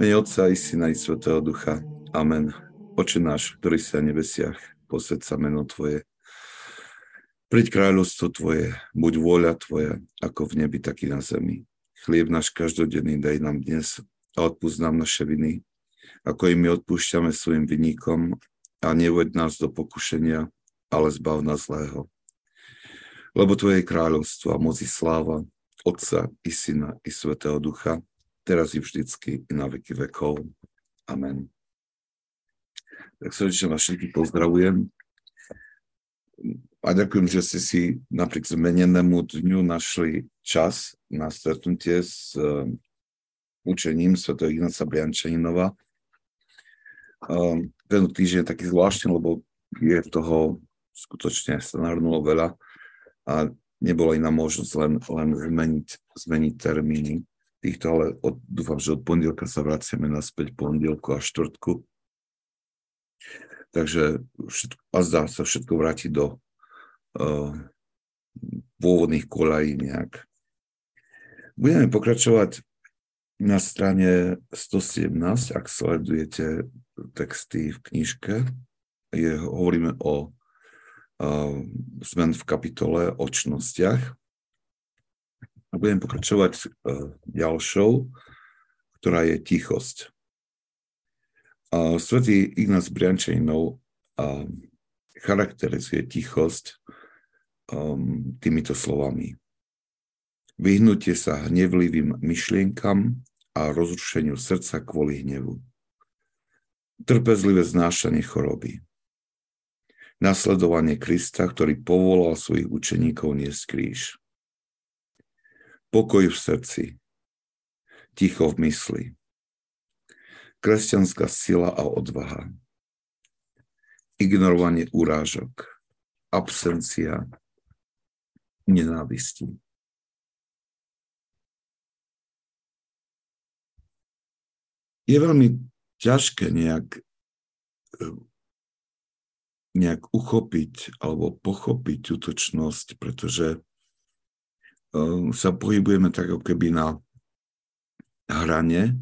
Mene Otca i Syna i Svätého Ducha. Amen. Oče náš, ktorý si na nebesiach, posväť sa meno Tvoje. Príď kráľovstvo Tvoje, buď vôľa Tvoja, ako v nebi, tak i na zemi. Chlieb náš každodenný daj nám dnes a odpúsť nám naše viny, ako i my odpúšťame svojim vinníkom a neveď nás do pokušenia, ale zbav nás zlého. Lebo Tvoje je kráľovstvo a moc i sláva, Otca i Syna i Svätého Ducha, teraz i vždycky, i na veky vekov. Amen. Tak srdečne vás všetkých pozdravujem a ďakujem, že ste si napriek zmenenému dňu našli čas na stretnutie s učením svätého Ignáca Brjančaninova. Ten týždeň je taký zvláštny, lebo je toho skutočne narnulo veľa a nebola iná možnosť len zmeniť termíny týchto, ale dúfam, že od pondelka sa vraciame naspäť pondelku a štvrtku. Takže všetko vráti do pôvodných koľají nejak. Budeme pokračovať na strane 117, ak sledujete texty v knižke. Hovoríme o zmen v kapitole o čnostiach. A budem pokračovať ďalšou, ktorá je tichosť. Svätý Ignác Brjančaninov charakterizuje tichosť týmito slovami. Vyhnutie sa hnevlivým myšlienkam a rozrušeniu srdca kvôli hnevu. Trpezlivé znášanie choroby. Nasledovanie Krista, ktorý povolal svojich učeníkov niesť kríž. Pokoj v srdci, ticho v mysli, kresťanská sila a odvaha, ignorovanie urážok, absencia nenávisti. Je veľmi ťažké nejak uchopiť alebo pochopiť túto čnosť, pretože sa pohybujeme tak ako keby na hrane,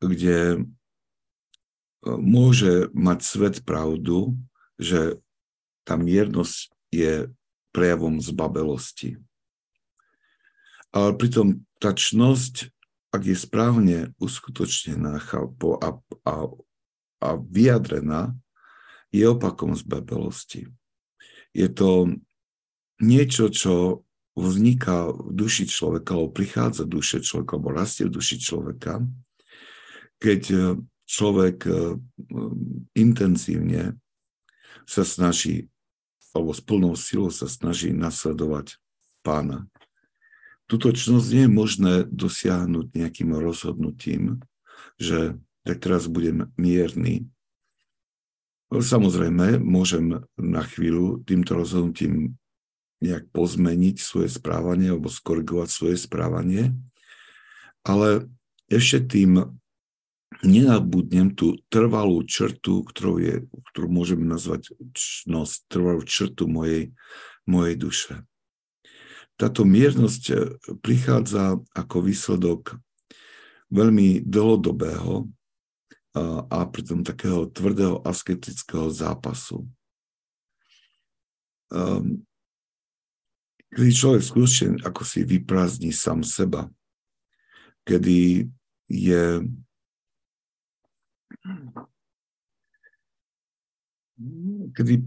kde môže mať svet pravdu, že tá miernosť je prejavom zbabelosti. Ale pritom tá čnosť, ak je správne uskutočnená a vyjadrená, je opakom zbabelosti. Je to niečo, čo vzniká v duši človeka, alebo prichádza v duši človeka, alebo rastie v duši človeka, keď človek intenzívne sa snaží, alebo s plnou silou sa snaží nasledovať Pána. Túto čnosť nie je možné dosiahnuť nejakým rozhodnutím, že tak teraz budem mierny. Samozrejme, môžem na chvíľu týmto rozhodnutím nejak pozmeniť svoje správanie alebo skorigovať svoje správanie, ale ešte tým nenabudnem tú trvalú črtu, ktorú môžeme nazvať čnosť, trvalú črtu mojej duše. Táto miernosť prichádza ako výsledok veľmi dlhodobého a pritom takého tvrdého asketického zápasu. Kedy človek skutočne ako si vyprázdni sám seba, kedy je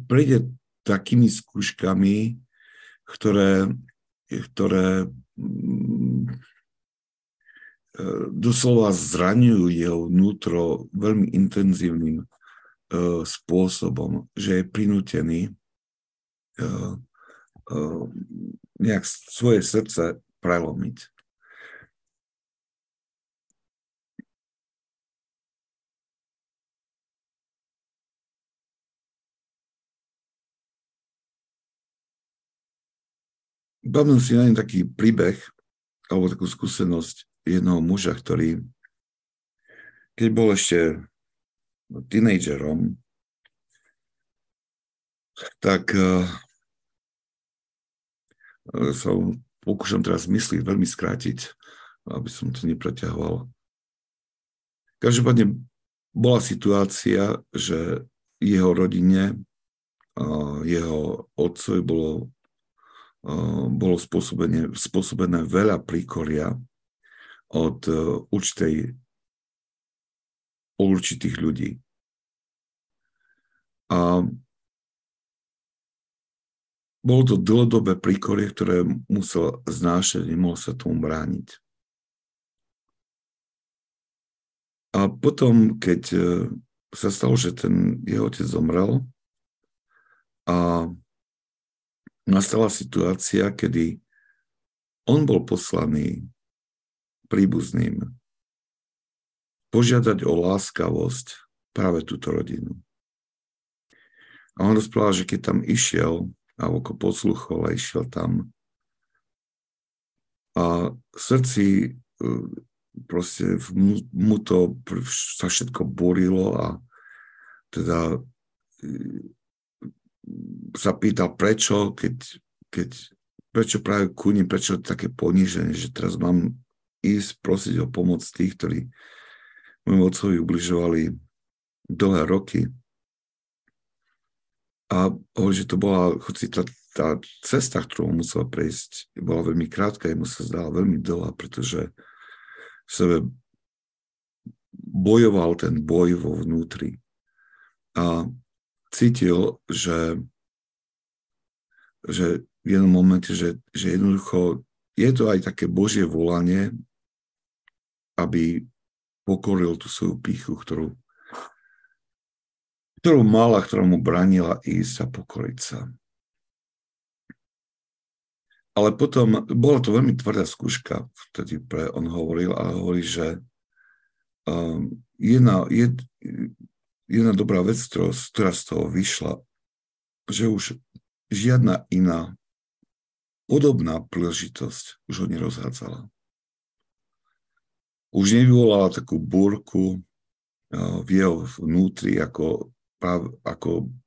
prejde takými skúškami, ktoré doslova zraňujú jeho vnútro veľmi intenzívnym spôsobom, že je prinútený nejak svoje srdce prelomiť. Pamätám si na ním taký príbeh alebo takú skúsenosť jednoho muža, ktorý, keď bol ešte tínejdžerom, tak sa pokúšam teraz mysliť, veľmi skrátiť, aby som to nepreťahoval. Každopádne bola situácia, že jeho rodine, jeho otcovi bolo spôsobené veľa príkoria od určitých ľudí. A bolo to dlhodobé príkorie, ktoré musel znášať, nemohol sa tomu brániť. A potom, keď sa stalo, že ten jeho otec zomrel a nastala situácia, kedy on bol poslaný príbuzným požiadať o láskavosť práve túto rodinu. A on rozprával, že keď tam išiel, alebo ako posluchol a išiel tam, a v srdci proste mu to sa všetko borilo a teda sa pýtal, prečo, prečo práve ku nim, prečo také poníženie, že teraz mám ísť prosiť o pomoc tých, ktorí môjmu otcovi ubližovali dlhé roky. A hovorí, že to bola, hoci tá cesta, ktorú musela prejsť, bola veľmi krátka, jemu sa zdala veľmi dlhá, pretože v sebe bojoval ten boj vo vnútri. A cítil, že v jednom momente, že jednoducho je to aj také Božie volanie, aby pokoril tú svoju pýchu, ktorú mala, ktorá mu branila ísť a pokoriť sa. Ale potom, bola to veľmi tvrdá skúška, vtedy on hovoril, ale hovorí, že jedna dobrá vec, ktorá z toho vyšla, že už žiadna iná podobná príležitosť už ho nerozhádzala. Už nevyvolala takú búrku v jeho vnútri, ako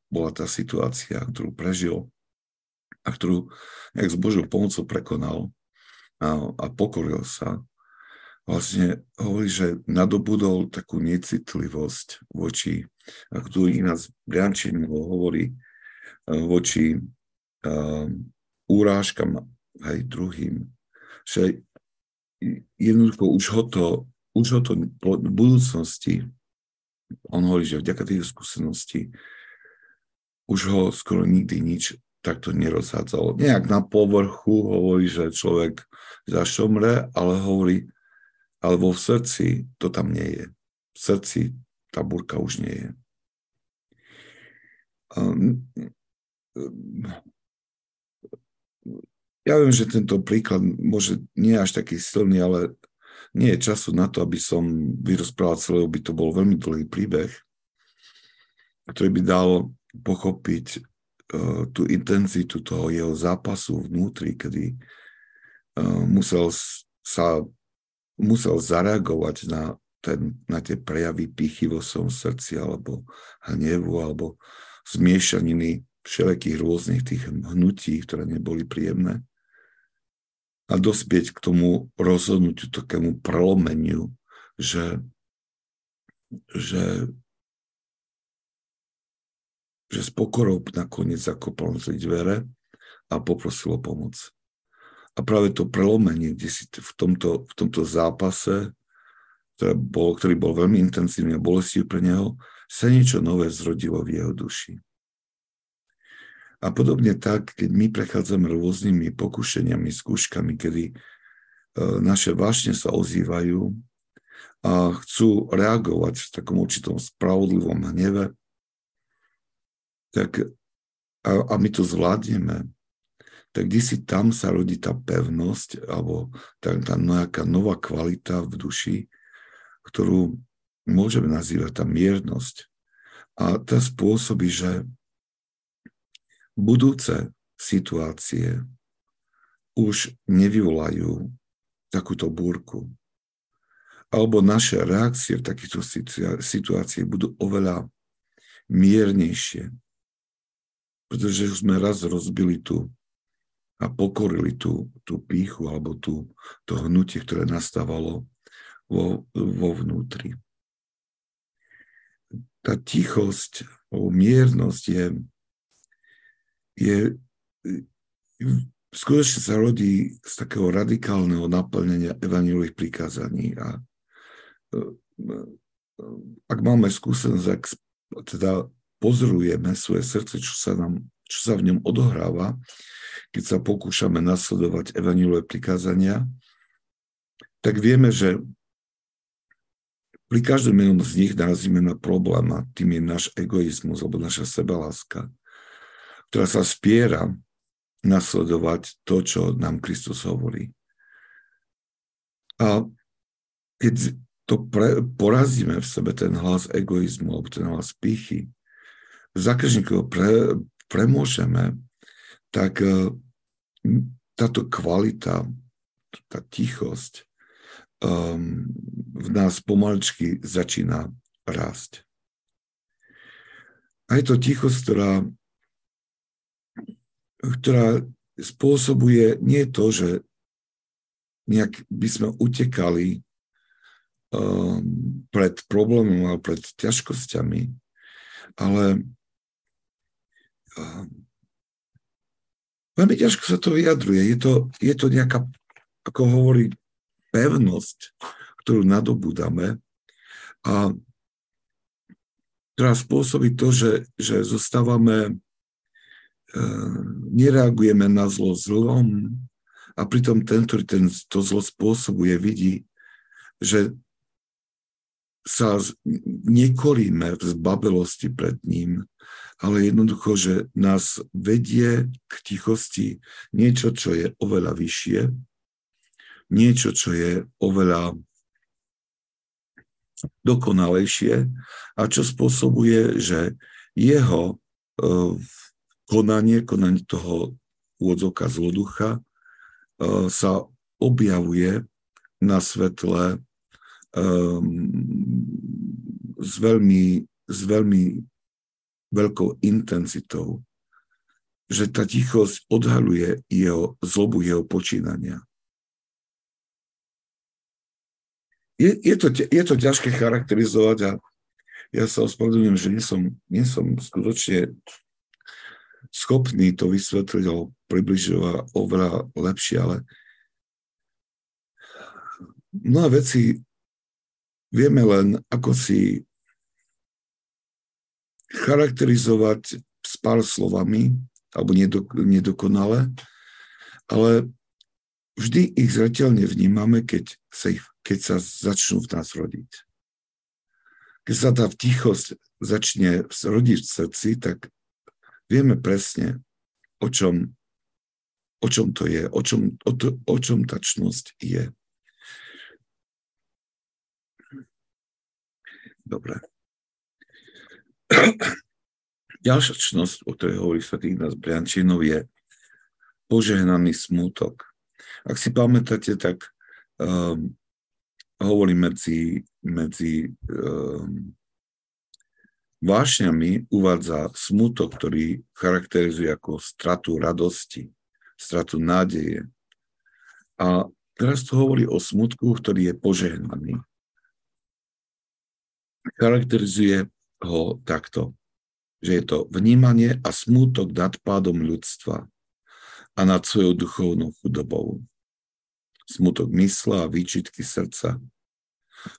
bola tá situácia, ktorú prežil a ktorú, jak s Božou pomocou prekonal a pokoril sa, vlastne hovorí, že nadobudol takú necitlivosť voči, ako tu Ignác Brjančaninov hovorí, voči urážkam aj druhým, že jednoducho už ho to v budúcnosti. On hovorí, že vďaka tej skúsenosti už ho skoro nikdy nič takto nerozhádzalo. Nejak na povrchu hovorí, že človek zašomre, ale hovorí, ale vo srdci to tam nie je. V srdci tá búrka už nie je. Ja viem, že tento príklad môže nie až taký silný, ale nie je času na to, aby som vyrozprával celé, by to bol veľmi dlhý príbeh, ktorý by dal pochopiť tú intenzitu toho jeho zápasu vnútri, kedy musel zareagovať na tie prejavy pýchy vo svojom srdci, alebo hnevu, alebo zmiešaniny všelekých rôznych tých hnutí, ktoré neboli príjemné, a dospieť k tomu rozhodnutiu, takému prelomeniu, že s pokorou nakoniec zakopal na dvere a poprosil o pomoc. A práve to prelomenie, kde si v tomto zápase, ktorý bol veľmi intenzívny a bolestivý pre neho, sa niečo nové zrodilo v jeho duši. A podobne tak, keď my prechádzame rôznymi pokušeniami, skúškami, kedy naše vášne sa ozývajú a chcú reagovať v takom určitom spravodlivom hneve, tak, a my to zvládneme, tak kdesi tam sa rodí tá pevnosť alebo tá nejaká nová kvalita v duši, ktorú môžeme nazývať tá miernosť. A tá spôsobí, že budúce situácie už nevyvolajú takúto búrku. Alebo naše reakcie v takýchto situáciách budú oveľa miernejšie. Pretože už sme raz rozbili a pokorili tú pýchu alebo to hnutie, ktoré nastávalo vo vnútri. tá tichosť, miernosť je skutočne sa rodí z takého radikálneho naplnenia evanjeliových prikázaní. A ak máme skúsenosť, ak teda pozorujeme svoje srdce, čo sa v ňom odohráva, keď sa pokúšame nasledovať evanjeliové prikázania, tak vieme, že pri každom jednom z nich narazíme na problém, a tým je náš egoizmus alebo naša sebaláska, ktorá sa spiera nasledovať to, čo nám Kristus hovorí. A keď to porazíme v sebe, ten hlas egoizmu alebo ten hlas pýchy, zákažníkovo premôžeme, tak táto kvalita, tá tichosť v nás pomaličky začína rásť. A je to tichosť, ktorá spôsobuje nie to, že nejak by sme utekali pred problémom alebo pred ťažkosťami, ale veľmi ťažko sa to vyjadruje. Je to nejaká, ako hovorí, pevnosť, ktorú nadobúdame a ktorá spôsobí to, že zostávame, nereagujeme na zlo zlom a pritom ten, ktorý to zlo spôsobuje, vidí, že sa nekolíme v zbabelosti pred ním, ale jednoducho, že nás vedie k tichosti niečo, čo je oveľa vyššie, niečo, čo je oveľa dokonalejšie a čo spôsobuje, že jeho konanie toho úvodzovka zloducha sa objavuje na svetle s veľmi veľkou intenzitou, že tá tichosť odhaluje jeho zlobu, jeho počínania. Je to ťažké charakterizovať a ja sa ospravedlňujem, že nie som skutočne schopný to vysvetliť alebo približiť oveľa lepšie, ale mnohé veci vieme len, ako si charakterizovať s pár slovami, alebo nedokonale, ale vždy ich zreteľne vnímame, keď sa začnú v nás rodiť. Keď sa tá tichosť začne rodiť v srdci, tak vieme presne, o čom to je, o čom tá čnosť je. Dobre. Ďalšia čnosť, o ktorej hovorí svätý Ignác Brjančaninov, je požehnaný smútok. Ak si pamätáte, tak hovorí medzi vášňami uvádza smútok, ktorý charakterizuje ako stratu radosti, stratu nádeje. A teraz tu hovorí o smútku, ktorý je požehnaný. Charakterizuje ho takto, že je to vnímanie a smútok nad pádom ľudstva a nad svojou duchovnou chudobou. Smútok mysle a výčitky srdca.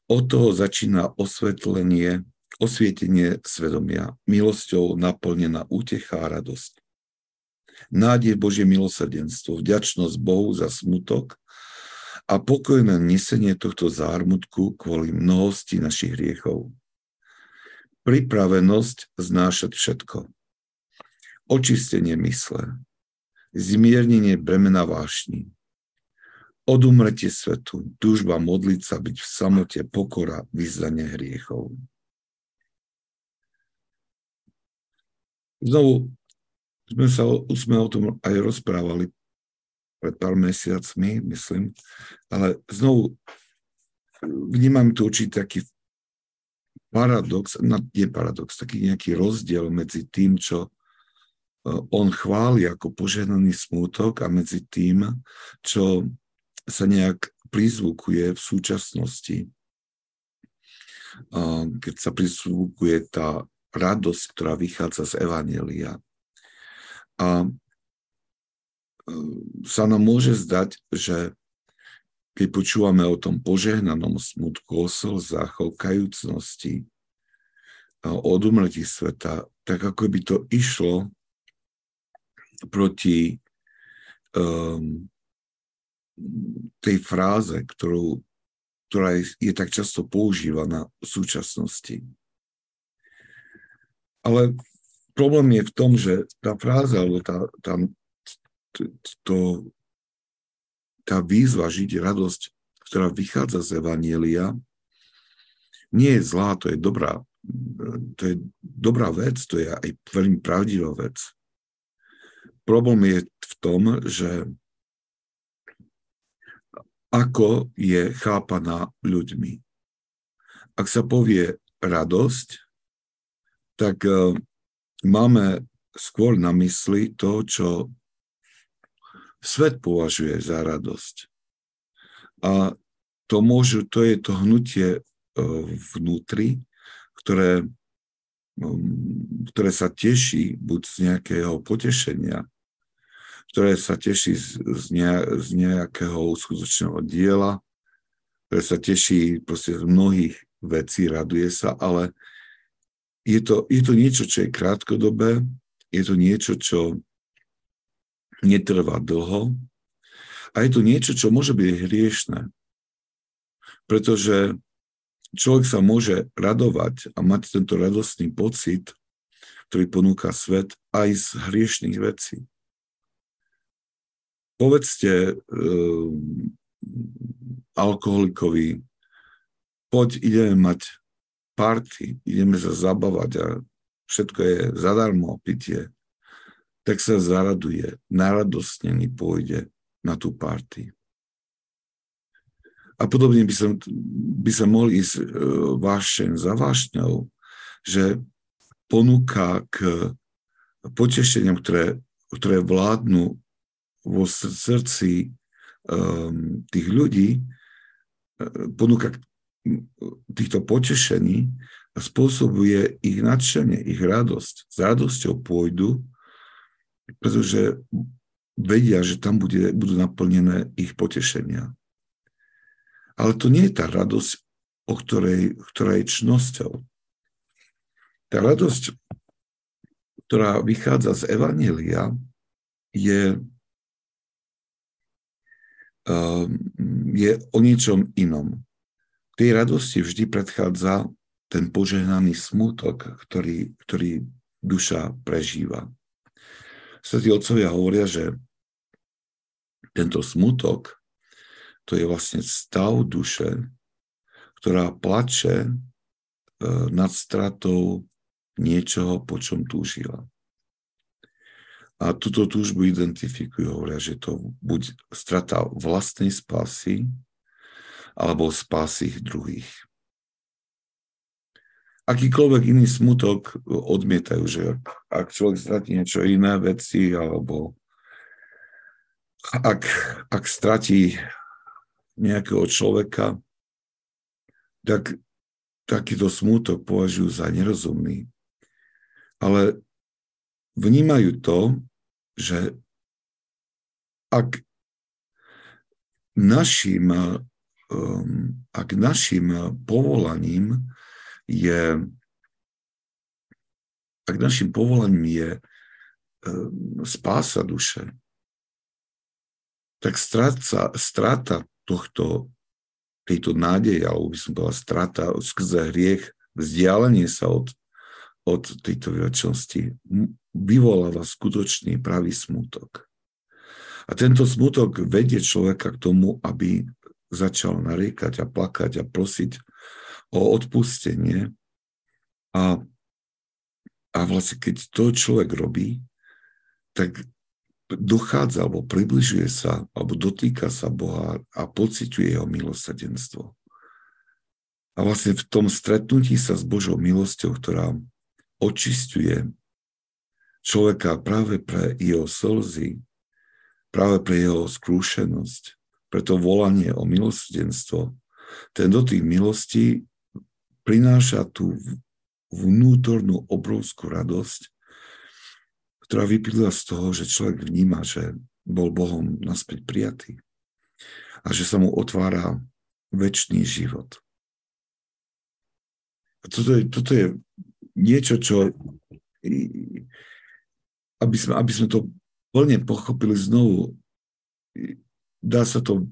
Od toho začína osvietenie svedomia, milosťou naplnená útecha a radosť. Nádej Božie milosrdenstvo, vďačnosť Bohu za smútok a pokojné nesenie tohto zármutku kvôli mnohosti našich hriechov. Pripravenosť znášať všetko. Očistenie mysle. Zmiernenie bremena vášni. Odumretie svetu. Túžba modliť sa, byť v samote, pokora, vyznanie hriechov. Znovu sme o tom aj rozprávali pred pár mesiacmi, myslím, ale znovu vnímam tu určite taký paradox, taký nejaký rozdiel medzi tým, čo on chváli ako požehnaný smútok a medzi tým, čo sa nejak prizvukuje v súčasnosti keď sa prisúkuje tá radosť, ktorá vychádza z Evanjelia. A sa nám môže zdať, že keď počúvame o tom požehnanom smutku, o slzách, o kajúcnosti, o odumrtí sveta, tak ako by to išlo proti tej fráze, ktorá je tak často používaná v súčasnosti. Ale problém je v tom, že tá fráza, alebo tá výzva žiť radosť, ktorá vychádza z Evanjelia, nie je zlá, to je dobrá vec, to je aj veľmi pravdivá vec. Problém je v tom, že ako je chápaná ľuďmi. Ak sa povie radosť, tak máme skôr na mysli to, čo svet považuje za radosť. A to je to hnutie vnútri, ktoré sa teší buď z nejakého potešenia, ktoré sa teší z nejakého uskutočného diela, ktoré sa teší proste z mnohých vecí, raduje sa, ale je to niečo, čo je krátkodobé, je to niečo, čo netrvá dlho a je to niečo, čo môže byť hriešne. Pretože človek sa môže radovať a mať tento radostný pocit, ktorý ponúka svet, aj z hriešných vecí. Povedzte alkoholikovi, poď, ideme mať party, ideme sa zabavať a všetko je zadarmo, pitie, tak sa zaraduje, naradostnený pôjde na tú party. A podobne by sa mohli ísť vášeň za vášňou, že ponúka k potešeniam, ktoré vládnu vo srdci tých ľudí, ponúka týchto potešení a spôsobuje ich nadšenie, ich radosť. S radosťou pôjdu, pretože vedia, že tam budú naplnené ich potešenia. Ale to nie je tá radosť, ktorá je čnosťou. Tá radosť, ktorá vychádza z Evanjelia, je o niečom inom. Tej radosti vždy predchádza ten požehnaný smútok, ktorý duša prežíva. Svätí otcovia hovoria, že tento smútok, to je vlastne stav duše, ktorá plače nad stratou niečoho, po čom túžila. A túto túžbu identifikujú, hovoria, že to buď strata vlastnej spásy, alebo spásy druhých. Akýkoľvek iný smutok odmietajú, že ak človek stratí niečo iné veci, alebo ak stratí nejakého človeka, tak takýto smútok považujú za nerozumný. Ale vnímajú to, že ak našim povolaním je spása duše, tak strata tejto nádeje, alebo by som povedal strata skrze hriech, vzdialenie sa od tejto večnosti, vyvoláva skutočný pravý smútok. A tento smútok vedie človeka k tomu, aby začal nariekať a plakať a prosiť o odpustenie. A vlastne, keď to človek robí, tak dochádza, alebo približuje sa, alebo dotýka sa Boha a pociťuje jeho milosrdenstvo. A vlastne v tom stretnutí sa s Božou milosťou, ktorá očisťuje človeka práve pre jeho slzy, práve pre jeho skrúšenosť, pre to volanie o milosrdenstvo, ten dotyk milosti prináša tú vnútornú obrovskú radosť, ktorá vyplýva z toho, že človek vníma, že bol Bohom naspäť prijatý a že sa mu otvára večný život. A toto je niečo, čo aby sme to plne pochopili znovu, dá sa to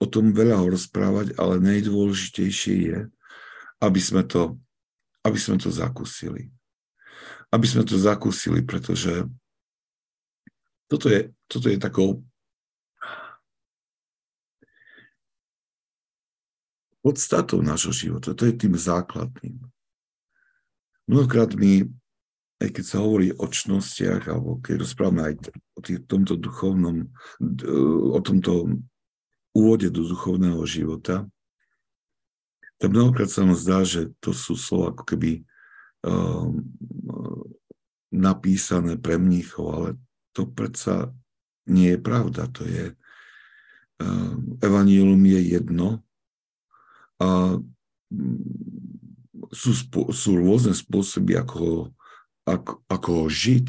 o tom veľa rozprávať, ale najdôležitejšie je, aby sme to zakúsili. Aby sme to zakúsili, pretože toto je takou podstatou nášho života. To je tým základným. Mnohokrát my, aj keď sa hovorí o čnostiach, alebo keď rozprávame aj o tomto úvode do duchovného života, tak mnohokrát sa nám zdá, že to sú slova ako keby napísané pre mníchov, ale to predsa nie je pravda. To je evanjelium je jedno a sú rôzne spôsoby, ako ho žiť,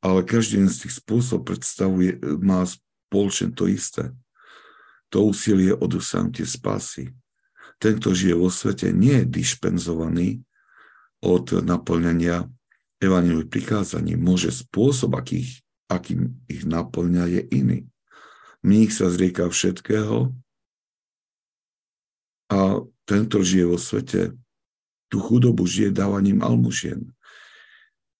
ale každý z tých spôsob má spoločne to isté. To úsilie o dosiahnutie spásy. Ten, kto žije vo svete, nie je dišpenzovaný od naplňania evanjeliových prikázaní. Môže spôsob, akým ich naplňa, je iný. Mních sa zrieka všetkého a ten, kto žije vo svete, tú chudobu žije dávaním almužien.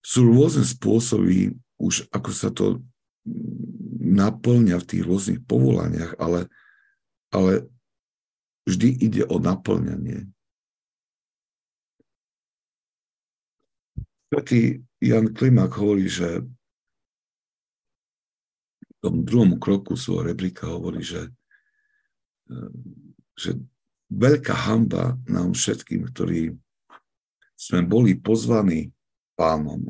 Sú rôzne spôsoby, už ako sa to naplňa v tých rôznych povolaniach, ale vždy ide o naplňanie. Svätý Ján Klimak hovorí, že v tom druhom kroku svojho rebríka hovorí, že veľká hanba nám všetkým, ktorí sme boli pozvaní Pánom.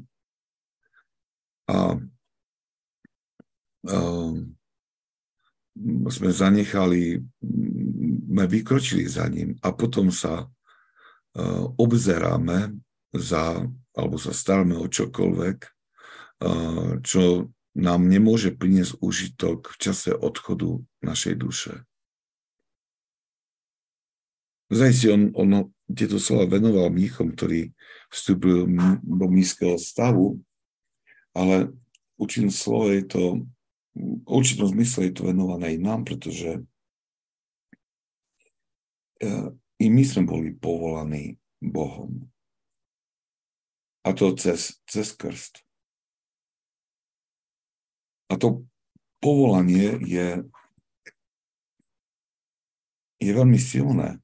A sme zanechali, sme vykročili za ním a potom sa obzeráme alebo sa staráme o čokoľvek, čo nám nemôže priniesť úžitok v čase odchodu našej duše. Zaj si on tieto slova venoval mníchom, ktorí vstúpili do mníškeho stavu, ale v určitom zmysle je to venované aj nám, pretože i my sme boli povolaní Bohom. A to cez krst. A to povolanie je veľmi silné.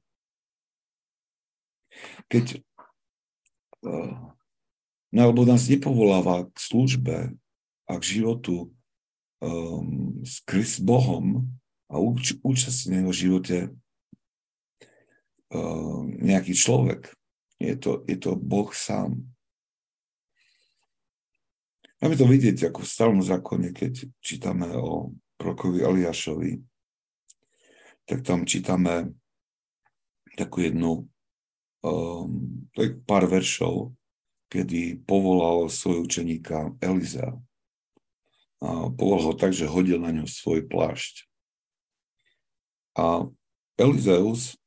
Keď alebo nás nepovoláva k službe a k životu s Bohom a účastneného v živote nejaký človek. Je to Boh sám. Máme to vidieť ako v Starom zákone, keď čítame o prorokovi Eliášovi, tak tam čítame takú jednu pár veršov, kedy povolal svojho učeníka Elizea. Povolal ho tak, že hodil na ňo svoj plášť. A Elizeus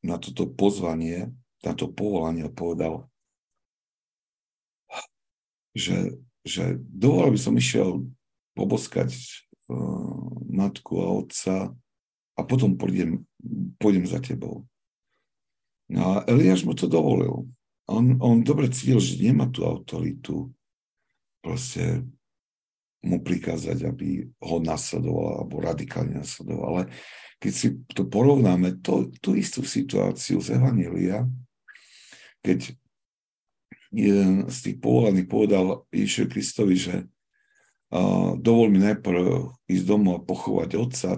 na toto pozvanie, na to povolanie povedal, že dovolil by som išiel poboskať matku a otca a potom pôjdem za tebou. No a Eliáš mu to dovolil. On dobre cítil, že nemá tú autoritu proste mu prikázať, aby ho nasledoval alebo radikálne nasledoval. Ale keď si to porovnáme, tú istú situáciu z Evanjelia, keď jeden z tých povolaných povedal Ježišovi Kristovi, že dovol mi najprv ísť domov a pochovať otca,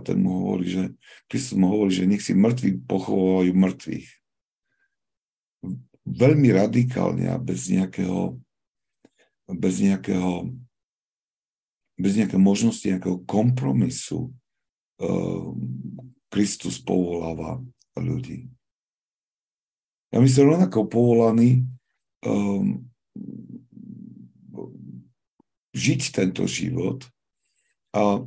Kristus mu hovorí, že nech si mŕtvi pochovávajú mŕtvych. Veľmi radikálne a bez nejakej možnosti, nejakého kompromisu Kristus povoláva ľudí. Ja myslím, rovnako povolaný žiť tento život a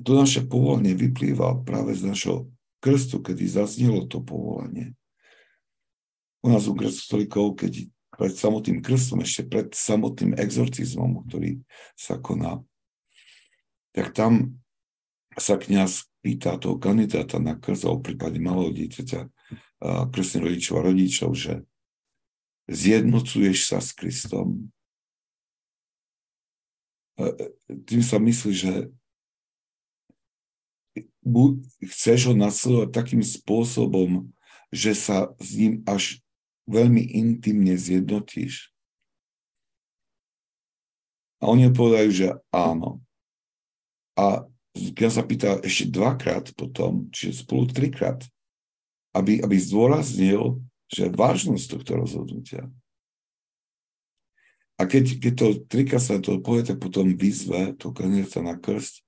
to naše povolanie vyplýva práve z našho krstu, kedy zaznelo to povolanie. U nás u gréckokatolíkov, keď pred samotným krstom, ešte pred samotným exorcizmom, ktorý sa koná, tak tam sa kňaz pýta toho kandidáta na krst, v prípade malého dieťaťa, krstných rodičov a rodičov, že zjednocuješ sa s Kristom. Tým sa myslí, že chceš ho nasledovať takým spôsobom, že sa s ním až veľmi intimne zjednotíš. A oni povedajú, že áno. A ja sa pýtal ešte dvakrát potom, čiže spolu trikrát, aby zdôraznil, že vážnosť tohto rozhodnutia. A keď to trikrát sa to povie, tak potom vyzve to kandidáta na krst,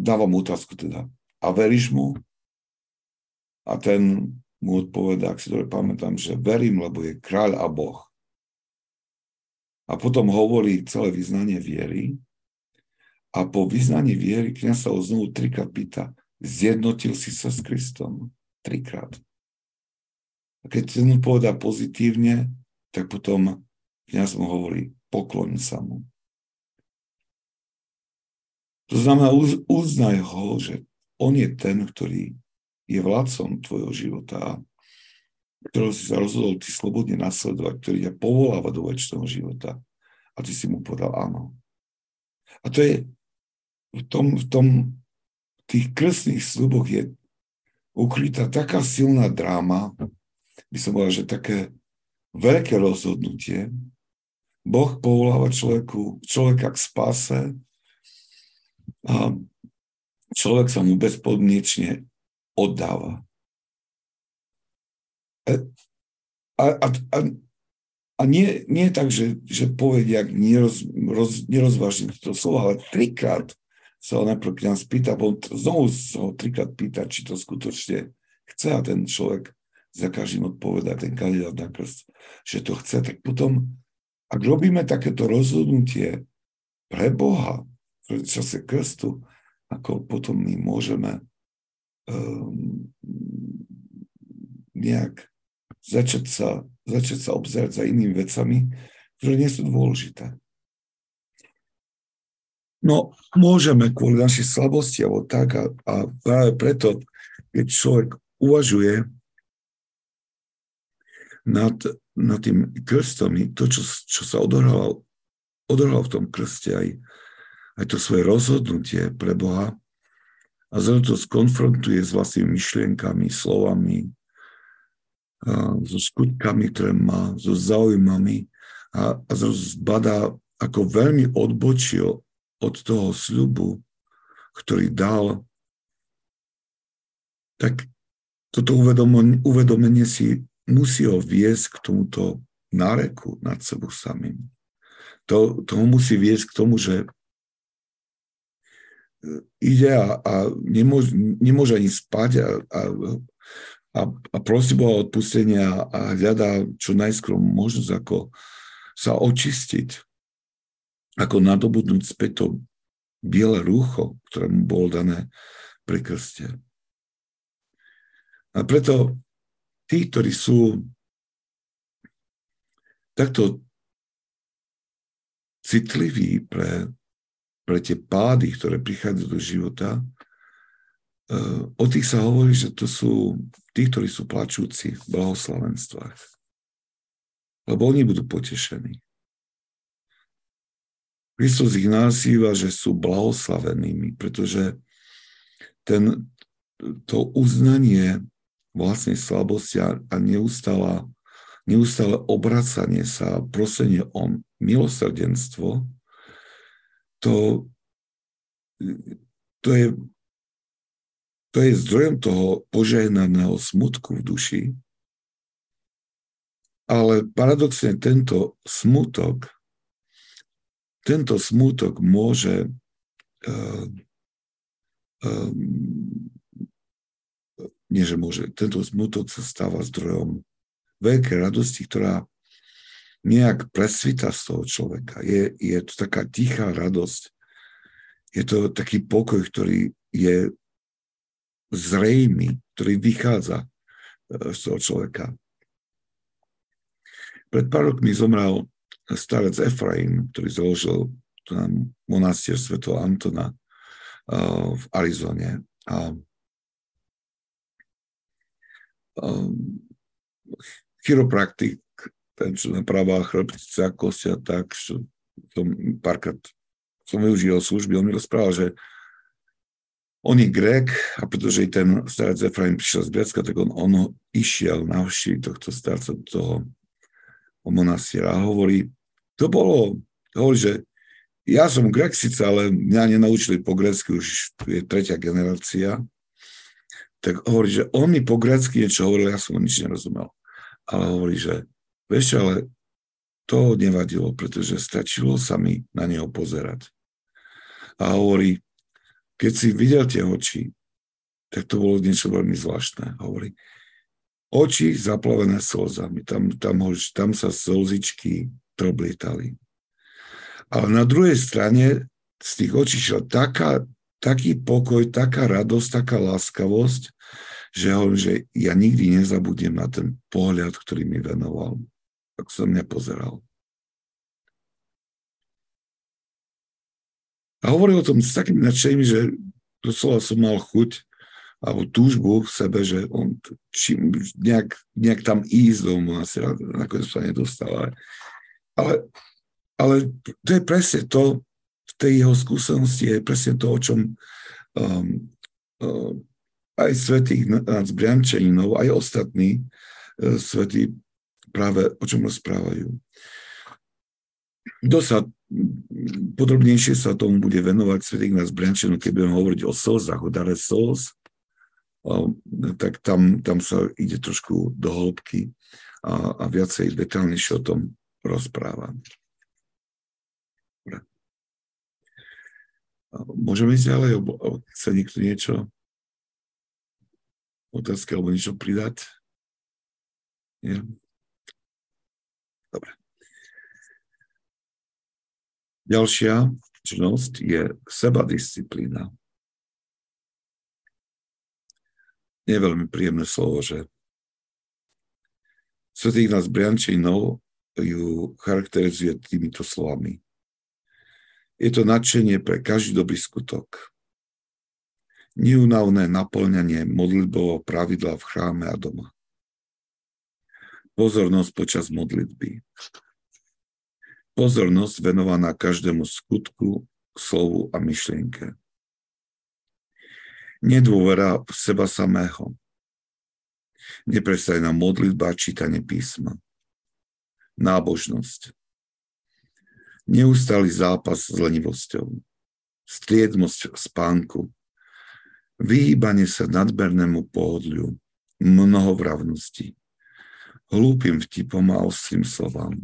dávam otázku teda, a veríš mu? A ten mu odpovedá, ak si dobre pamätám, že verím, lebo je kráľ a Boh. A potom hovorí celé vyznanie viery a po vyznaní viery kňaz sa ho znovu trikrát pýta, zjednotil si sa s Kristom? Trikrát. A keď ten mu povedá pozitívne, tak potom kňaz mu hovorí, pokloň sa mu. To znamená, uznaj ho, že on je ten, ktorý je vládcom tvojho života, ktorého si sa rozhodol ty slobodne nasledovať, ktorý ťa povoláva do večného života. A ty si mu podal áno. A to je v tom tých krstných sľuboch je ukrytá taká silná dráma, by som povedal, že také veľké rozhodnutie. Boh povoláva človeka k spáse a človek sa mu bezpodmienečne oddáva. A nie tak, že povie, jak nerozvážne to slovo, ale trikrát sa ho najprv kňaz pýta, bo znovu sa ho trikrát pýta, či to skutočne chce a ten človek za každým odpovedá, ten kandidát na krst, že to chce. Tak potom, ak robíme takéto rozhodnutie pre Boha v čase krstu, ako potom my môžeme nejak začať sa obzerať za inými vecami, ktoré nie sú dôležité. No, môžeme kvôli našej slabosti alebo tak a práve preto, keď človek uvažuje nad tým krstom, to, čo sa odohralo v tom krste, aj to svoje rozhodnutie pre Boha, a zrazu to skonfrontuje s vlastnými myšlienkami, slovami, so skutkami, ktoré má, so záujmami a zrazu zbadá, ako veľmi odbočil od toho sľubu, ktorý dal. Tak toto uvedomenie si musí ho viesť k tomuto náreku nad sebou samým. To musí viesť k tomu, že ide a nemôže ani spať a prosí Boha odpustenia a hľadá čo najskôr možnosť, ako sa očistiť, ako nadobudnúť späť to biele rúcho, ktoré mu bolo dané pri krste. A preto tí, ktorí sú takto citliví pre tie pády, ktoré prichádzajú do života, o tých sa hovorí, že to sú tí, ktorí sú plačúci v blahoslavenstvách. Lebo oni budú potešení. Kristus ich nazýva, že sú blahoslavenými, pretože to uznanie vlastnej slabosti a neustále obracanie sa, prosenie o milosrdenstvo, to je zdrojom toho požehnaného smutku v duši, ale paradoxne tento smútok môže tento smútok sa stáva zdrojom veľkej radosti, ktorá nejak presvita z toho človeka. Je to taká tichá radosť. Je to taký pokoj, ktorý je zrejmý, ktorý vychádza z toho človeka. Pred pár rokmi zomrel starec Efraím, ktorý založil monastier Svätého Antona v Arizone. A chiropraktik, ten, čo napravá chrbtice a kosti a tak, čo párkrát som využil služby, on mi rozprával, že on je Grék a pretože i ten starec Efraim prišiel z Grécka, tak on išiel navštíviť tohto starca do toho monastiera a hovorí, že ja som Grék síce, ale mňa nenaučili po grécky, už je 3. generácia, tak hovorí, že on mi po grécky niečo hovoril, ja som ho nič nerozumel. Ale hovorí, že vieš, ale to nevadilo, pretože stačilo sa mi na neho pozerať. A hovorí, keď si videl tie oči, tak to bolo niečo veľmi zvláštne. Hovorí, oči zaplavené slzami, tam sa slzičky troblietali. Ale na druhej strane z tých očí šla taký pokoj, taká radosť, taká láskavosť, že ja nikdy nezabudnem na ten pohľad, ktorý mi venoval, ako som mňa pozeral. A hovoril o tom s takým nadšením, že doslova som mal chuť alebo túžbu v sebe, že on nejak tam ísť domu, asi nakoniec sa nedostal. Ale to je presne to, v tej jeho skúsenosti je presne to, o čom aj svätý Ignác Brjančaninov, aj ostatní svätí práve o čom rozprávajú. Podrobnejšie sa tomu bude venovať svätý Ignác Brjančaninov, keď budeme hovoriť o slzách, o dare slz, tak tam sa ide trošku do hĺbky a viacej detailnejšie o tom rozpráva. Môžeme ísť ďalej, chce niekto niečo? Otázky alebo niečo pridať? Nie? Dobre. Ďalšia činnosť je sebadisciplína. Nie je veľmi príjemné slovo, že svätý Ignác Brjančaninov ju charakterizuje týmito slovami. Je to nadšenie pre každý dobrý skutok. Neúnavné naplňanie modlitbového pravidla v chráme a doma. Pozornosť počas modlitby. Pozornosť venovaná každému skutku, slovu a myšlienke. Nedôvera v seba samého. Neprestajná modlitba a čítanie písma. Nábožnosť. Neustály zápas s lenivosťou, striedmosť v spánku, vyhýbanie sa nadmernému pohodliu, mnohovravnosti, hlúpym vtipom a ostrým slovám,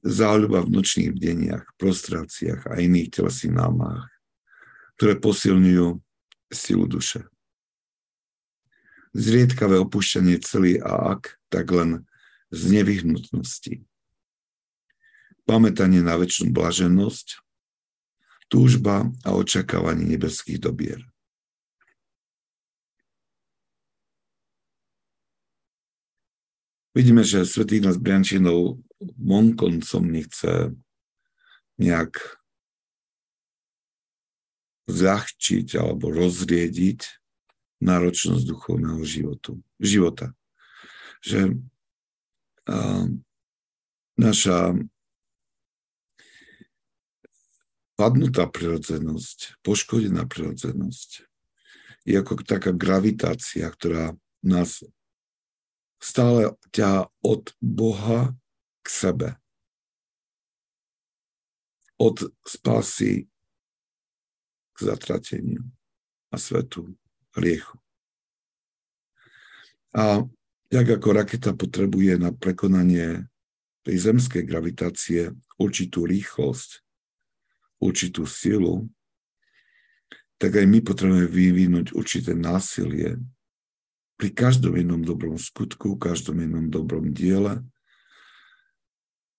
záľuba v nočných bdeniach, prostráciách a iných telesných námách, ktoré posilňujú silu duše. Zriedkavé opúšťanie celý a ak, tak len z nevyhnutnosti. Pamätanie na večnú blaženosť, túžba a očakávanie nebeských dobier. Vidíme, že svätý Ignác Brjančaninov vonkoncom nechce nejak zľahčiť alebo rozriediť náročnosť duchovného života. Že naša padnutá prirodzenosť, poškodená prirodzenosť je ako taká gravitácia, ktorá nás stále ťahá od Boha k sebe. Od spásy k zatrateniu a svetu, hriechu. A tak ako raketa potrebuje na prekonanie tej zemskej gravitácie určitú rýchlosť, určitú silu, tak aj my potrebujeme vyvinúť určité násilie, pri každom jednom dobrom skutku, každom jednom dobrom diele,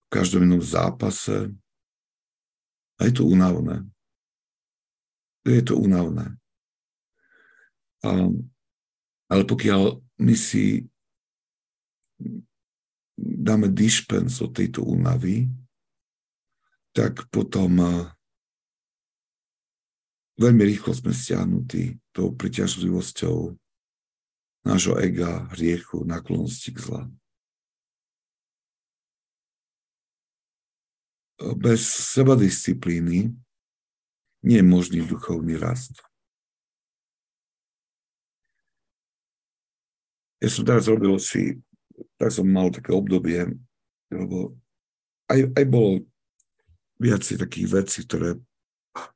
v každom jednom zápase. A je to únavné. Je to únavné. Ale pokiaľ my si dáme dispens od tejto únavy, tak potom veľmi rýchlo sme stiahnutí tou priťažlivosťou nášho ega, hriechu, náklonnosti k zla. Bez sebadisciplíny nie je možný duchovný rast. Ja som teraz robil si, tak som mal také obdobie, lebo aj bolo viac takých vecí, ktoré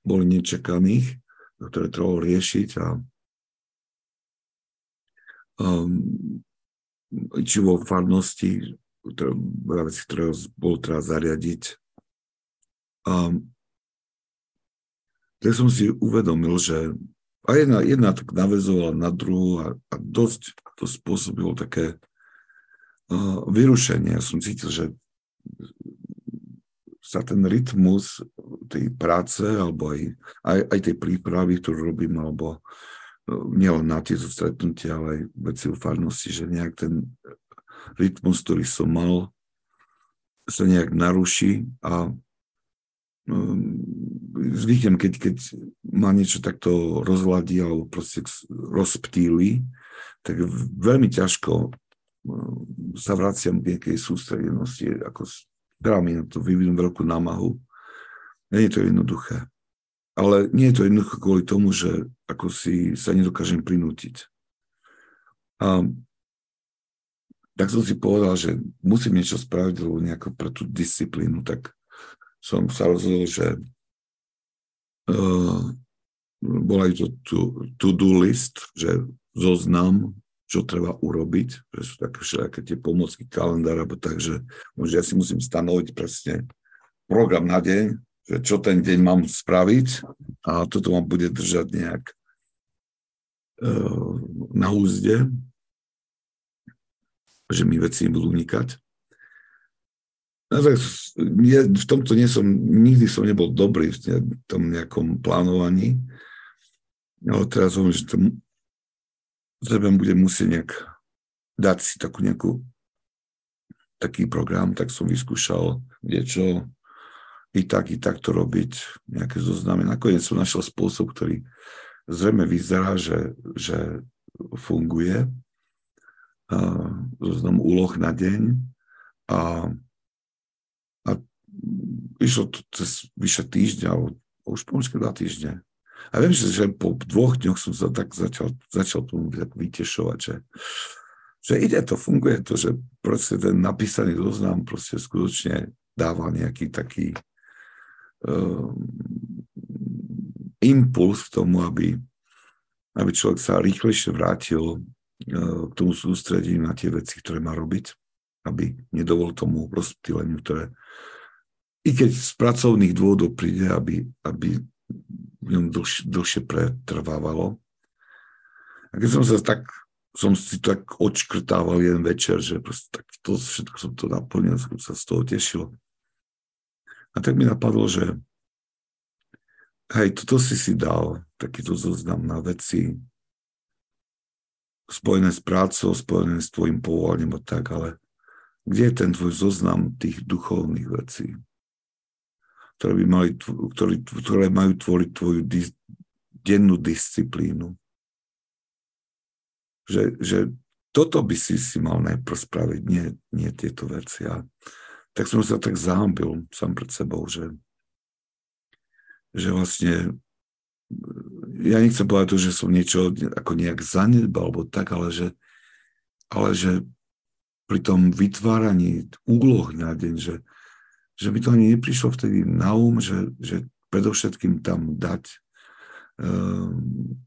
boli nečakaných, ktoré trebalo riešiť. Či vo farnosti, ktorého bolo treba zariadiť. Tak som si uvedomil, že a jedna tak naväzovala na druhú a dosť to spôsobilo také vyrušenie. Ja som cítil, že sa ten rytmus tej práce alebo aj tej prípravy, ktorú robím, alebo nielen na tieto stretnutia, ale aj veci v farnosti, že nejak ten rytmus, ktorý som mal, sa nejak naruší a zvyknem, keď ma niečo takto rozladí alebo proste rozptýli, tak veľmi ťažko sa vraciam k nejakej sústredenosti, ako práve mi na to vyvinú veľkú námahu. Nie je to jednoduché. Ale nie je to jednoduché kvôli tomu, že ako si sa nedokážem prinútiť. A tak som si povedal, že musím niečo spraviť, lebo nejako pre tú disciplínu, tak som sa rozhodol, že bola aj to to-do list, že zoznam, čo treba urobiť, že sú také všelijaké tie pomôcky kalendára, takže ja si musím stanoviť presne program na deň, že čo ten deň mám spraviť a toto ma bude držať nejak na úzde, že mi veci budú unikať. Ja v tomto nikdy som nebol dobrý v tom nejakom plánovaní, ale teraz hovorím, že zrejme budem musieť nejak dať si taký program, tak som vyskúšal niečo i tak to robiť, nejaké zoznamy. Nakoniec som našiel spôsob, ktorý zrejme vyzerá, že funguje. Zoznam úloh na deň a išlo to cez vyše týždňa, alebo už pomôžke 2 týždne. A viem, že po 2 dňoch som sa tak začal tomu vytešovať, že ide to, funguje to, že proste ten napísaný zoznam proste skutočne dáva nejaký taký impuls k tomu, aby človek sa rýchlejšie vrátil k tomu sústredeniu na tie veci, ktoré má robiť, aby nedovolil tomu rozptýleniu, ktoré i keď z pracovných dôvodov príde, aby v ňom dlhšie pretrvávalo. A keď som si tak odškrtával jeden večer, že proste tak to všetko som to naplnil, som sa z toho tešil. A tak mi napadlo, že hej, toto si dal, takýto zoznam na veci spojené s prácou, spojené s tvojim povolaním a tak, ale kde je ten tvoj zoznam tých duchovných vecí? Ktoré majú tvoriť tvoju dennú disciplínu. Že toto by si mal najprv spraviť, nie tieto veci. A tak som sa tak zahambil sám pred sebou, že vlastne ja nechcem povedať to, že som niečo ako nejak zanedbal, alebo tak, ale že pri tom vytváraní úloh na deň, že by to ani neprišlo vtedy na úm, že predovšetkým tam dať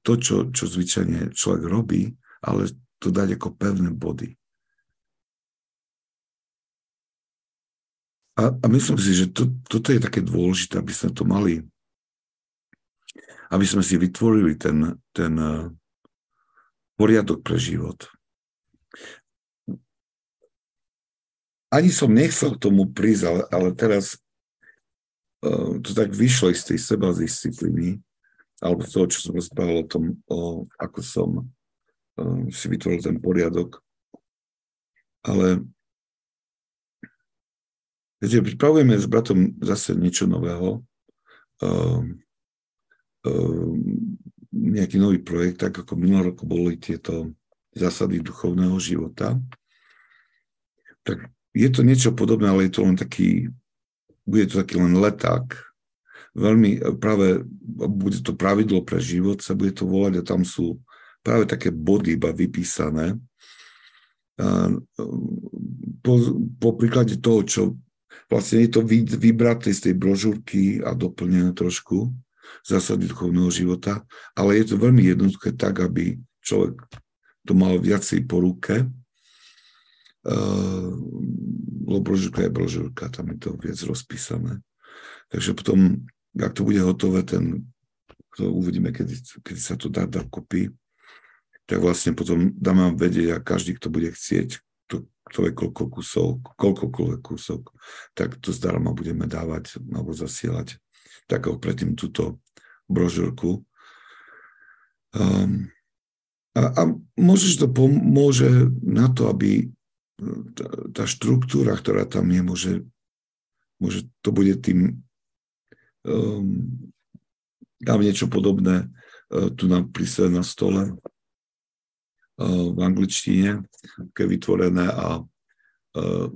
to, čo zvyčajne človek robí, ale to dať ako pevné body. A myslím si, že toto je také dôležité, aby sme to mali, aby sme si vytvorili ten poriadok pre život. Ani som nechcel k tomu prísť, ale teraz to tak vyšlo z tej sebadisciplíny, alebo z toho, čo som rozprával o tom, ako som si vytvoril ten poriadok. Ale viete, pripravujeme s bratom zase niečo nového, nejaký nový projekt, tak ako minulý rok boli tieto zásady duchovného života. Tak je to niečo podobné, ale je to len taký, bude to taký len leták. Veľmi práve, bude to pravidlo pre život, sa bude to volať a tam sú práve také body iba vypísané. A po príklade toho, čo vlastne je to vybraté z tej brožúrky a doplnené trošku zásady duchovného života, ale je to veľmi jednoduché tak, aby človek to mal viacej po ruke. Brožúrka je brožúrka, tam je to viac rozpísané. Takže potom, ak to bude hotové, to uvidíme, kedy sa to dá dokopy, tak vlastne potom dáme vedieť, a každý, kto bude chcieť, kto je koľkokoľvek kusok, tak to zdarma budeme dávať alebo zasielať. Tak ako predtým túto brožúrku. A môžeš to pomôže na to, aby tá štruktúra, ktorá tam je, môže to bude tým tam niečo podobné tu nám prísle na stole v angličtine, také vytvorené a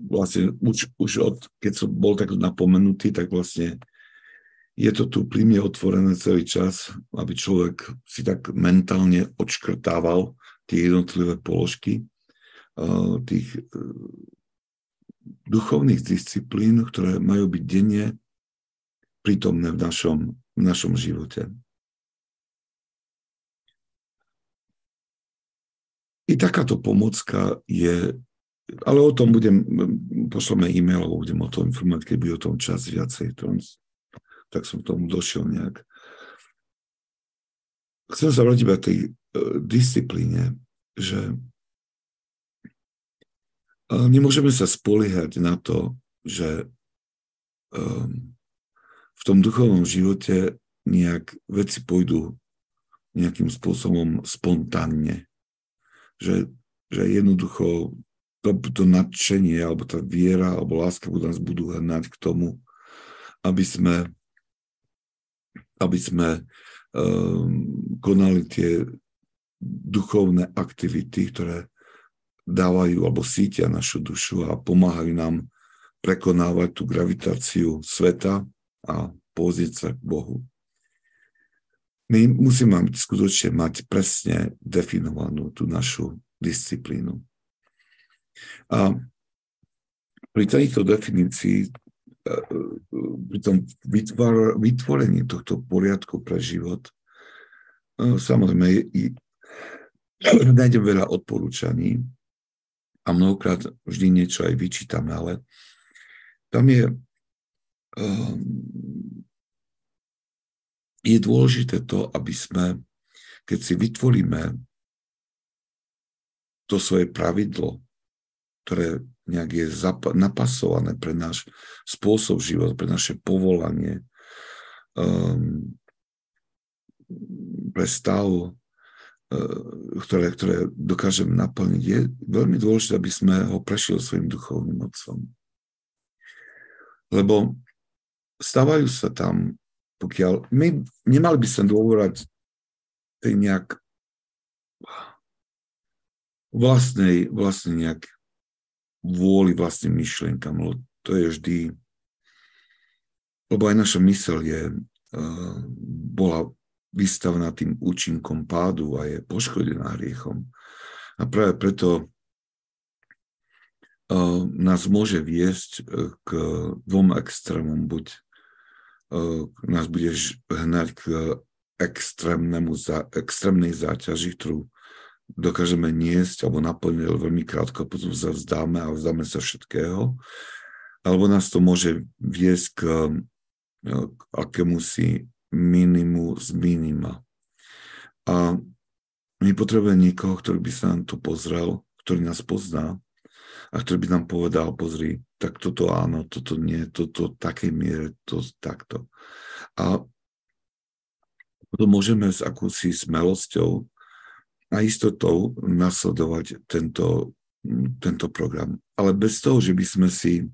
vlastne už od, keď som bol tak napomenutý, tak vlastne je to tu pri mne otvorené celý čas, aby človek si tak mentálne odškrtával tie jednotlivé položky tých duchovných disciplín, ktoré majú byť denne prítomné v našom živote. I takáto pomocka je, ale o tom pošleme e-mail, alebo budem o tom informovať, keď bude o tom čas viacej. Tak som k tomu došiel nejak. Chcem sa vrátiť k tej disciplíne, že nemôžeme sa spoliehať na to, že v tom duchovnom živote nejak veci pôjdu nejakým spôsobom spontánne. Že jednoducho to nadšenie, alebo tá viera, alebo láska nás budú hnať k tomu, aby sme konali tie duchovné aktivity, ktoré dávajú alebo sítia našu dušu a pomáhajú nám prekonávať tú gravitáciu sveta a pozrieť sa k Bohu. My musíme skutočne mať presne definovanú tú našu disciplínu. A pri tejto definícii, pri tom vytvorení tohto poriadku pre život, samozrejme, nájdem veľa odporúčaní, a mnohokrát vždy niečo aj vyčítame, ale tam je dôležité to, aby sme, keď si vytvoríme to svoje pravidlo, ktoré nejak je napasované pre náš spôsob života, pre naše povolanie, pre stav, ktoré dokážeme naplniť, je veľmi dôležité, aby sme ho prešiel svojim duchovným otcom. Lebo stávajú sa tam, pokiaľ my nemali by sa dôverať tej nejak vlastnej nejak vôli vlastným myšlienkam, lebo to je vždy, lebo aj naša myseľ bola vystavená tým účinkom pádu a je poškodená hriechom. A práve preto nás môže viesť k dvom extrémom. Buď nás bude hnať k extrémnej záťaži, ktorú dokážeme niesť alebo naplniť veľmi krátko, potom sa vzdáme a vzdáme sa všetkého. Alebo nás to môže viesť k akémusi minimu z minima. A my potrebujeme niekoho, ktorý by sa nám to pozrel, ktorý nás pozná a ktorý by nám povedal, pozri, tak toto áno, toto nie, toto v takej miere, to takto. A potom môžeme s akúsi smelosťou a istotou nasledovať tento program. Ale bez toho, že by sme si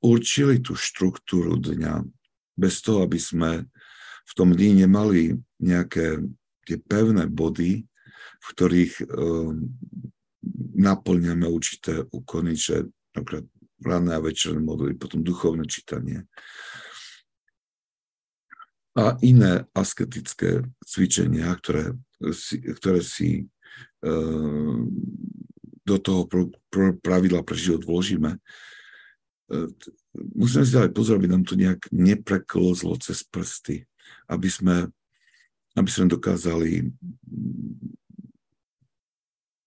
určili tú štruktúru dňa, bez toho, aby sme v tom dni nemali nejaké tie pevné body, v ktorých naplňame určité úkony, že ranné a večerné modlitby, potom duchovné čítanie a iné asketické cvičenia, ktoré si do toho pravidla pre život vložíme. Musíme si dávať pozor, aby nám to nejak nepreklzlo cez prsty, aby sme dokázali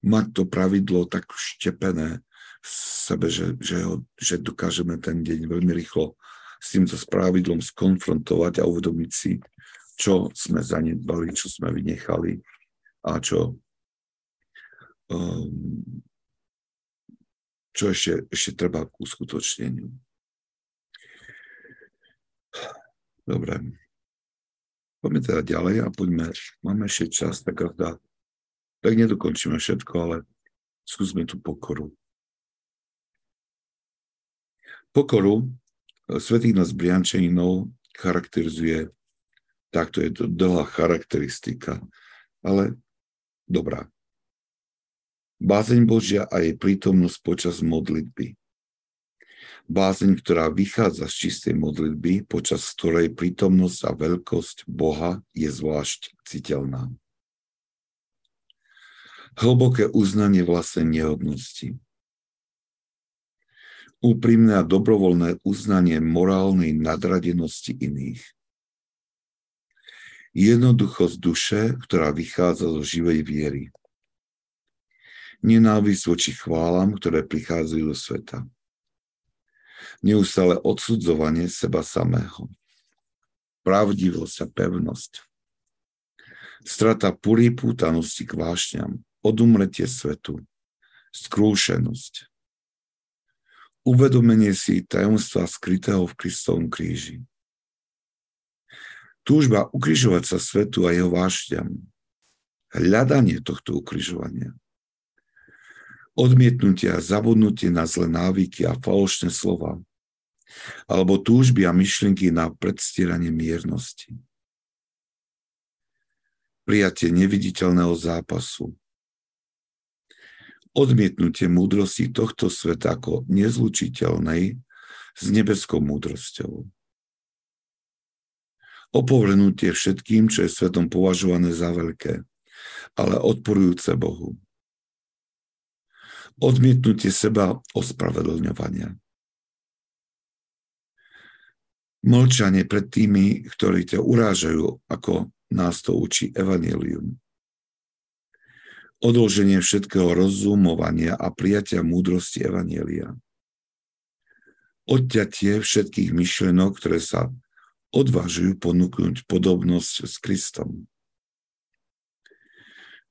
mať to pravidlo tak vštepené v sebe, že dokážeme ten deň veľmi rýchlo s týmto pravidlom skonfrontovať a uvedomiť si, čo sme zanedbali, čo sme vynechali a čo ešte treba k uskutočneniu. Dobre. Poďme teda ďalej a poďme, máme ešte čas, tak nedokončíme všetko, ale skúsme tú pokoru. Pokoru Svätý Ignác Brjančaninov charakterizuje, takto je to dlhá charakteristika, ale dobrá. Bázeň Božia a jej prítomnosť počas modlitby. Bázeň, ktorá vychádza z čistej modlitby, počas ktorej prítomnosť a veľkosť Boha je zvlášť citeľná. Hlboké uznanie vlastnej nehodnosti. Úprimné a dobrovoľné uznanie morálnej nadradenosti iných. Jednoduchosť duše, ktorá vychádza zo živej viery. Nenávisť voči chválam, ktoré prichádzajú do sveta. Neustále odsudzovanie seba samého. Pravdivosť a pevnosť. Strata pripútanosti k vášňam. Odumretie svetu. Skrúšenosť. Uvedomenie si tajomstva skrytého v Kristovom kríži. Túžba ukrižovať sa svetu a jeho vášňam. Hľadanie tohto ukrižovania. Odmietnutie a zabudnutie na zlé návyky a falošné slova, alebo túžby a myšlienky na predstieranie miernosti. Prijatie neviditeľného zápasu. Odmietnutie múdrosti tohto sveta ako nezlučiteľnej s nebeskou múdrosťou. Opovrhnutie všetkým, čo je svetom považované za veľké, ale odporujúce Bohu. Odmietnutie seba ospravedlňovania. Mlčanie pred tými, ktorí ťa urážajú, ako nás to učí Evanjelium. Odloženie všetkého rozumovania a prijatia múdrosti Evanjelia. Odťatie všetkých myšlenok, ktoré sa odvážujú ponúknuť podobnosť s Kristom.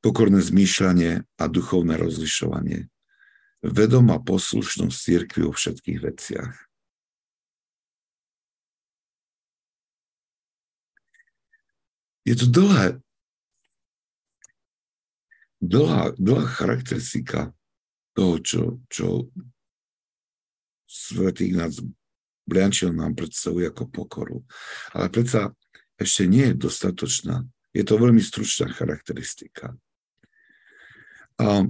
Pokorné zmýšľanie a duchovné rozlišovanie. Vedomá poslušnosť cirkvi vo všetkých veciach. Je to dlhá charakteristika toho, čo Svätý Ignác Brjančaninov nám predstavuje ako pokoru. Ale predsa ešte nie je dostatočná. Je to veľmi stručná charakteristika. A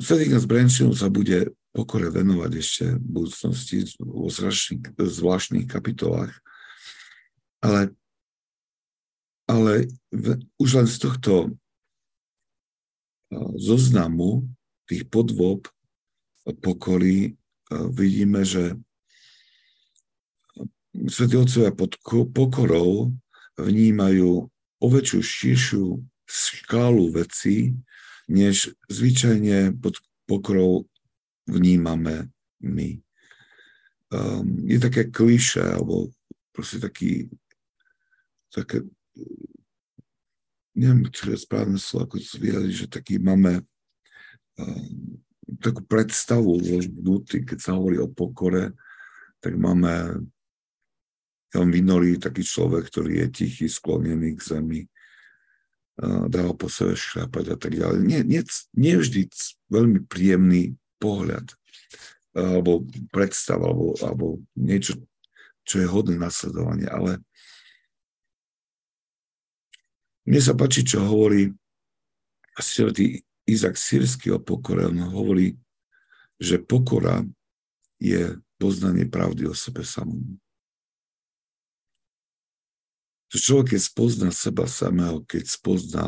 Svätý Ignác Brjančaninov sa bude pokore venovať ešte v budúcnosti vo zvláštnych kapitolách, ale už len z tohto zoznamu tých podôb pokory vidíme, že Svätí Otcovia pod pokorou vnímajú o väčšiu, širšiu škálu vecí, než zvyčajne pod pokorou vnímame my. Je také klišé, alebo proste také neviem, čo je správne slovo, ako zviery, že taký máme takú predstavu vnútri, keď sa hovorí o pokore, tak máme vinolý, taký človek, ktorý je tichý, sklonený k zemi, dáva po sebe šľapať a tak ďalej. Nie vždy veľmi príjemný pohľad alebo predstava, alebo niečo, čo je hodné nasledovanie, ale mne sa páči, čo hovorí svätý Izak Sírsky o pokore. On hovorí, že pokora je poznanie pravdy o sebe samom. Človek, keď spozná seba samého, keď spozná,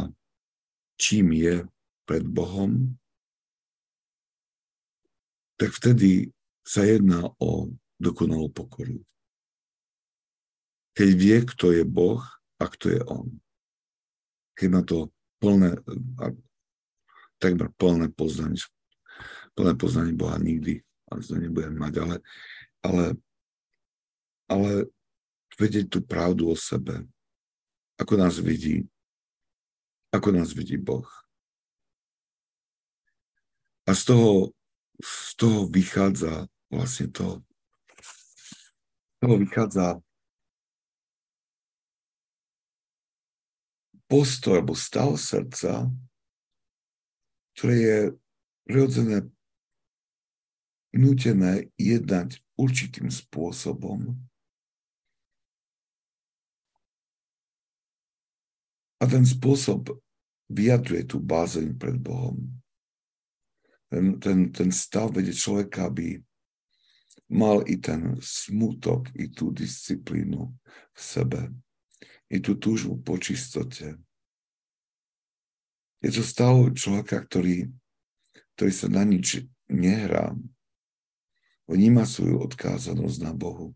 čím je pred Bohom, tak vtedy sa jedná o dokonalú pokoru. Keď vie, kto je Boh a kto je on. Keď má to plné poznanie Boha nikdy, ale to nebudem mať, ale vedieť tú pravdu o sebe, ako nás vidí Boh. A z toho vychádza vlastne to, postoj alebo stav srdca, ktoré je prirodzené, nútené jednať určitým spôsobom. A ten spôsob vyjadruje tú bázeň pred Bohom. Ten stav vedie človeka, aby mal i ten smutok, i tú disciplínu v sebe. I tú túžbu po čistote. Je to stav človeka, ktorý sa na nič nehrá. Vníma svoju odkázanosť na Bohu.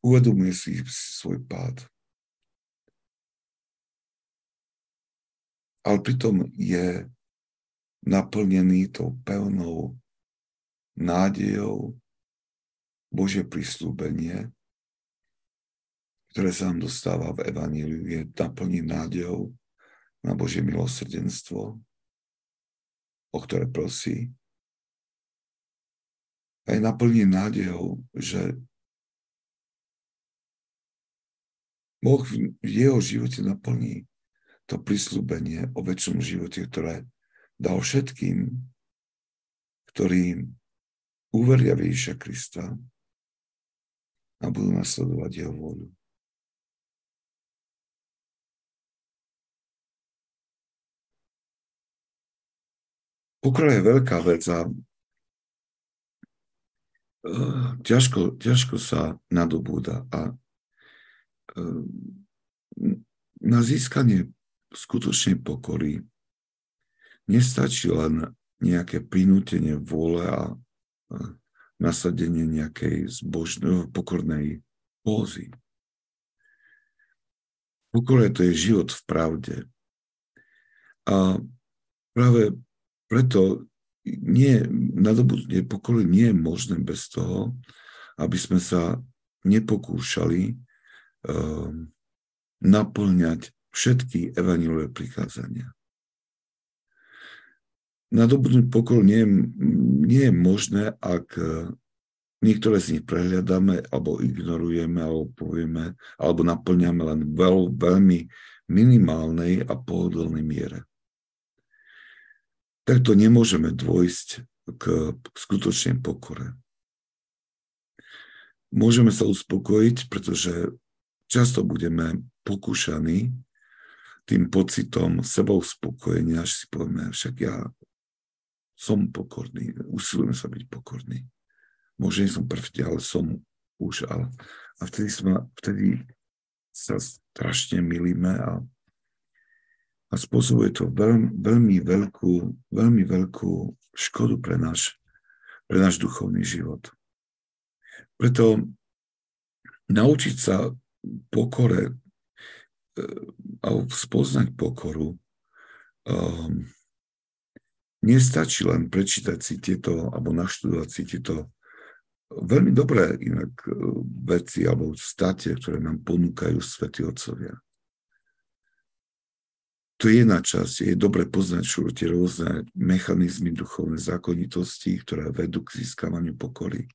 Uvedomuje si svoj pád. Ale pritom je naplnený tou pevnou nádejou Božie prisľúbenie, ktoré sa nám dostáva v Evaníliu, je naplnený nádejou na Božie milosrdenstvo, o ktoré prosí. A je naplnený nádejou, že Boh v jeho živote naplní to prisľúbenie o večnom živote, ktoré dal všetkým, ktorí uveria v Ježiša Krista a budú nasledovať jeho vôľu. Pokora je veľká vec a ťažko sa nadobúda a na získanie skutočnej pokory nestačí len nejaké prinútenie vôle a nasadenie nejakej zbožnej, pokornej pózy. Pokora to je život v pravde. A práve preto nadobudnutie pokory nie je možné bez toho, aby sme sa nepokúšali naplňať všetky evanjeliové prikázania. Nadobudnúť pokor nie je možné, ak niektoré z nich prehliadame, alebo ignorujeme, alebo povieme, alebo naplňame len veľmi minimálnej a pohodlnej miere. Takto nemôžeme dôjsť k skutočnej pokore. Môžeme sa uspokojiť, pretože často budeme pokúšaní tým pocitom sebauspokojenia, až si povieme, však ja som pokorný, usilujem sa byť pokorný. Možno nie som perfektný, ale som už. A vtedy sa strašne milíme a spôsobuje to veľmi veľkú škodu pre náš duchovný život. Preto naučiť sa pokore a spoznať pokoru nestačí len prečítať si tieto alebo naštudovať si tieto veľmi dobré inak veci alebo state, ktoré nám ponúkajú svätí otcovia. To je na čas, je dobre poznať tie rôzne mechanizmy duchovné zákonitosti, ktoré vedú k získavaniu pokory.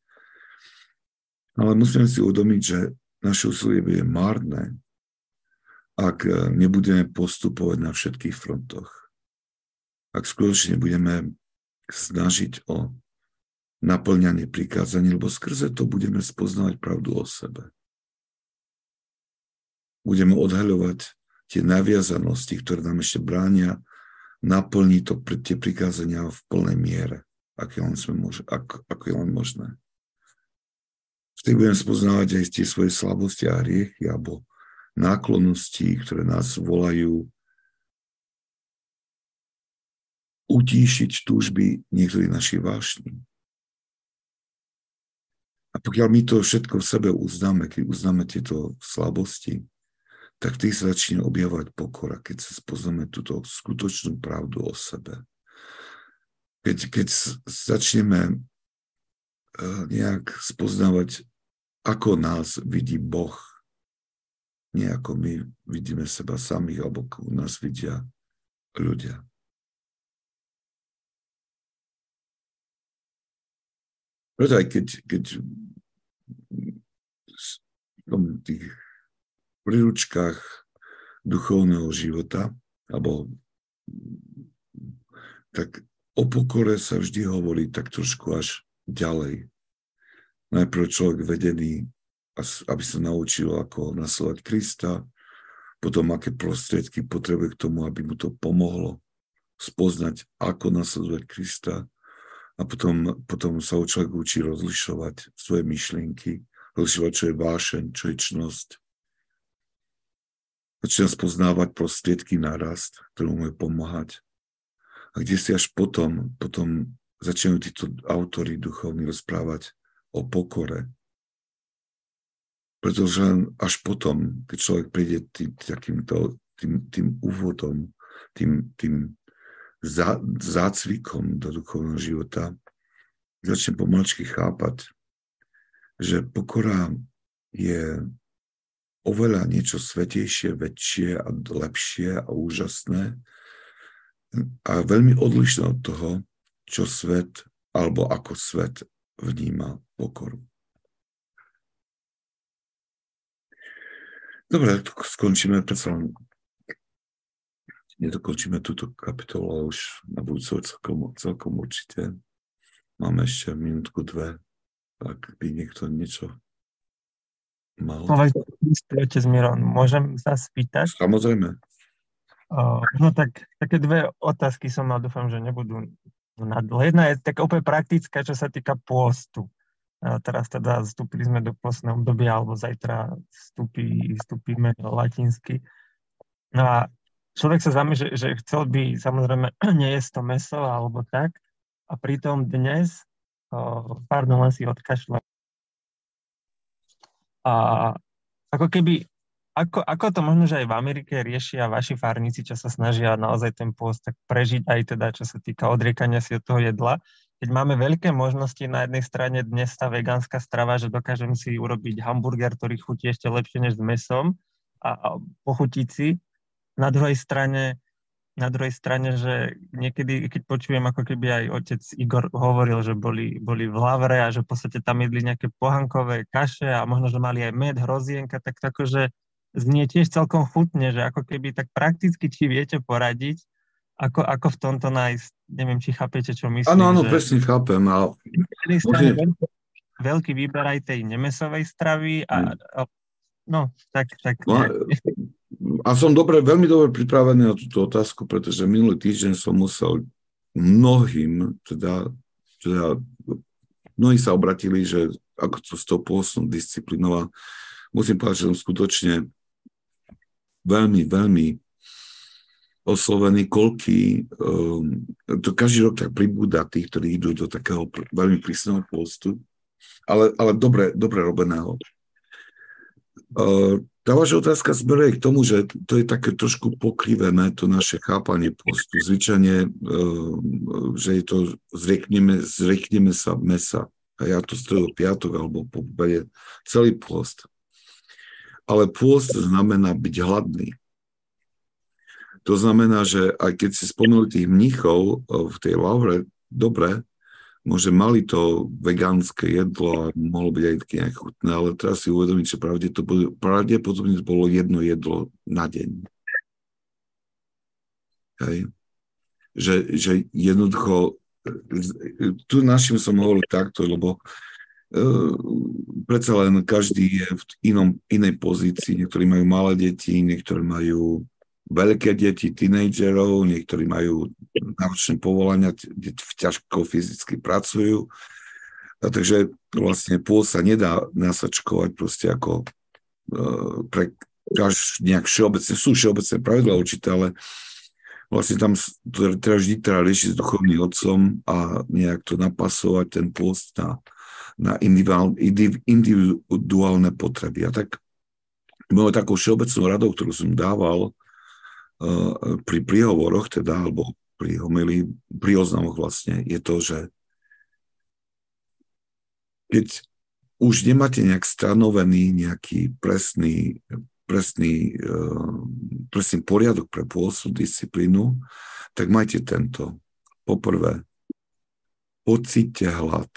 Ale musíme si uvedomiť, že naše úsilie bude márne, ak nebudeme postupovať na všetkých frontoch. Ak skutočne budeme snažiť o naplňanie prikázaní, lebo skrze to budeme spoznávať pravdu o sebe. Budeme odhaľovať tie naviazanosti, ktoré nám ešte bránia naplniť tie prikázania v plnej miere, ako je len možné. Vtedy budeme spoznávať aj tie svoje slabosti a hriechy alebo náklonnosti, ktoré nás volajú utíšiť túžby niektorých našich vášní. A pokiaľ my to všetko v sebe uznáme, keď uznáme tieto slabosti, tak vtedy sa začne objavovať pokora, keď sa spoznáme túto skutočnú pravdu o sebe. Keď začneme nejak spoznávať, ako nás vidí Boh, nie ako my vidíme seba samých, alebo ako nás vidia ľudia. Preto aj keď v tých príručkách duchovného života, alebo tak o pokore sa vždy hovorí tak trošku až ďalej. Najprv človek vedený, aby sa naučil, ako nasledovať Krista, potom aké prostriedky potrebuje k tomu, aby mu to pomohlo spoznať, ako nasledovať Krista, a potom sa človek učí rozlišovať svoje myšlienky, rozlišovať, čo je vášeň, čo je čnosť. Začína spoznávať prostriedky na rast, ktoré mu môže pomáhať. A kde si až potom začínajú títo autori duchovní rozprávať o pokore. Pretože až potom, keď človek príde tým úvodom, tým zácvikom do duchovného života, začne pomaličky chápať, že pokora je oveľa niečo svätejšie, väčšie a lepšie a úžasné a veľmi odlišné od toho, čo svet alebo ako svet vníma pokoru. Dobre, skončíme nedokončíme túto kapitolu, ale už na budúcu celkom určite. Máme ešte minútku, dve, ak by niekto niečo mal. Otec Miron, môžem sa spýtať? Samozrejme. No tak, také dve otázky som mal, dúfam, že nebudú nadlhé. Jedna je taká úplne praktická, čo sa týka pôstu. Teraz teda vstúpili sme do pôstneho obdobia, alebo zajtra vstúpime latinsky. No a človek sa zamýšľa, že chcel by samozrejme nejesť to mäso alebo tak, a pritom dnes, len si odkašľa. A ako keby, ako to možno, že aj v Amerike riešia vaši farníci, čo sa snažia naozaj ten pôst tak prežiť aj teda, čo sa týka odriekania si od toho jedla. Keď máme veľké možnosti, na jednej strane dnes tá vegánska strava, že dokážem si urobiť hamburger, ktorý chutí ešte lepšie než s mäsom a pochutiť si. Na druhej strane, že niekedy, keď počujem, ako keby aj otec Igor hovoril, že boli v Lavre a že v podstate tam jedli nejaké pohankové kaše a možno, že mali aj med, hrozienka, tak akože znie tiež celkom chutne, že ako keby tak prakticky, či viete poradiť, ako v tomto nájsť, neviem, či chápete, čo myslím. Áno, presne chápem. Ale veľký výber aj tej nemesovej stravy a no, tak. A som veľmi dobre pripravený na túto otázku, pretože minulý týždeň som musel mnohí sa obratili, že ako to s tou pôstnou disciplínou. Musím povedať, že som skutočne veľmi, veľmi oslovený, koľký, to každý rok tak pribúda tých, ktorí idú do takého veľmi prísneho pôstu, ale dobre robeného. Tá vaša otázka smeruje k tomu, že to je také trošku pokrivené, to naše chápanie postu. Zvyčajne, že je to zriekneme sa mesa. A ja to stredu piatok alebo po obede, celý pôst. Ale pôst znamená byť hladný. To znamená, že aj keď si spomenul tých mníchov v tej Lavre, dobre, môže mali to vegánske jedlo a mohlo byť aj nejak chutné, ale teraz si uvedomiť, že pravdepodobne bolo jedno jedlo na deň. Hej. Že jednoducho, tu našim som hovoril takto, lebo predsa len každý je v inej pozícii. Niektorí majú malé deti, niektorí majú veľké deti, tínedžerov, niektorí majú náročné povolania, ťažko fyzicky pracujú. A takže vlastne pôst sa nedá nasačkovať proste ako pre nejak všeobecné, sú všeobecné pravidlá určité, ale vlastne tam treba riešiť s duchovným otcom a nejak to napasovať ten pôst na individuálne potreby. A tak mojou takou všeobecnou radou, ktorú som dával pri príhovoroch, teda, alebo pri homilii, pri oznamoch vlastne, je to, že keď už nemáte nejak stanovený nejaký presný poriadok pre pôstu, disciplínu, tak majte tento. Poprvé, pocíťte hlad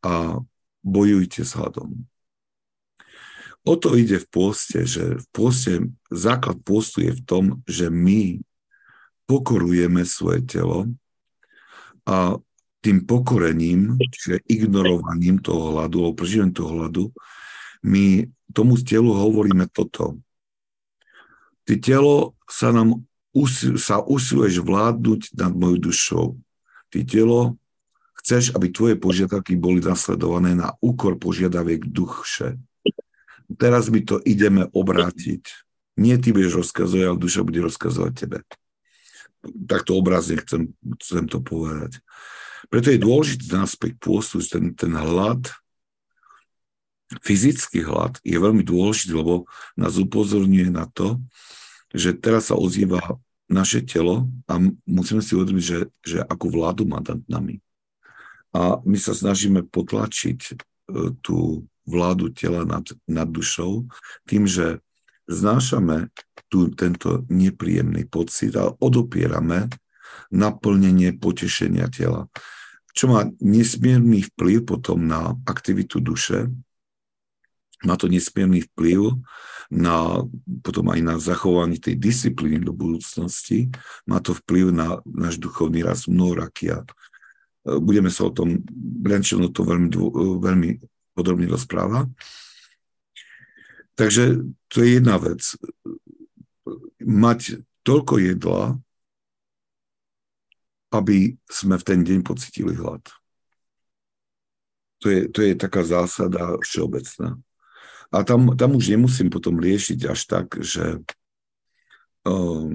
a bojujte s hladom. O to ide v pôste, že v pôste, základ pôstu je v tom, že my pokorujeme svoje telo a tým pokorením, čiže ignorovaním toho hladu, alebo prežívaním toho hladu, my tomu telu hovoríme toto. Ty telo sa usiluješ vládnuť nad mojou dušou. Ty telo chceš, aby tvoje požiadavky boli nasledované na úkor požiadaviek duše. Teraz my to ideme obrátiť. Nie ty budeš rozkazovať, ale duša bude rozkazovať tebe. Takto obrazne chcem to povedať. Preto je dôležitý aspekt pôstu, že ten hlad, fyzický hlad je veľmi dôležitý, lebo nás upozorňuje na to, že teraz sa ozýva naše telo a musíme si uvedomiť, že akú vládu má nad nami. A my sa snažíme potlačiť tú vládu tela nad dušou tým, že znášame tento nepríjemný pocit a odopierame naplnenie potešenia tela, čo má nesmierny vplyv potom na aktivitu duše. Má to nesmierny vplyv potom aj na zachovanie tej disciplíny do budúcnosti. Má to vplyv na náš duchovný rast mnohoraký. Budeme sa o tom, Brjančaninov to veľmi podrobne rozpráva. Takže to je jedna vec. Mať toľko jedla, aby sme v ten deň pocítili hlad. To je taká zásada všeobecná. A tam už nemusím potom riešiť až tak, že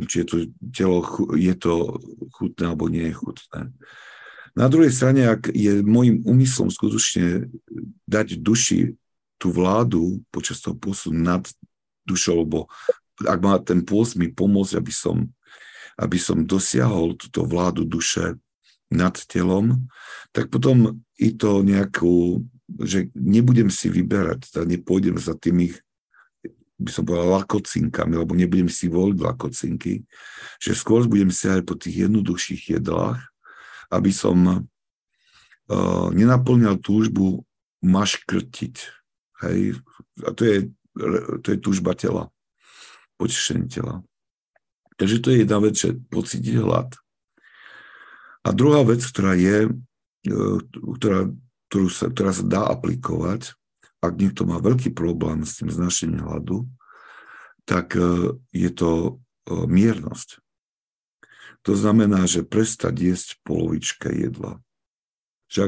či je to telo je to chutné alebo nie je chutné. Na druhej strane, ak je môjim úmyslom skutočne dať duši tú vládu počas toho pôstu nad dušou, lebo ak má ten pôst mi pomôcť, aby som dosiahol túto vládu duše nad telom, tak potom i to nejakú, že nebudem si vyberať, teda nepôjdem za tými, by som povedal, lakocinkami, alebo nebudem si voliť lakocinky, že skôr budem siahať po tých jednoduchších jedlách, aby som nenaplňal túžbu maškrtiť. Hej? A to je túžba tela, potešenie tela. Takže to je jedna vec, že pocítiť hlad. A druhá vec, ktorá sa dá aplikovať, ak niekto má veľký problém s tým znášaním hladu, tak je to miernosť. To znamená, že prestať jesť polovička jedla. Že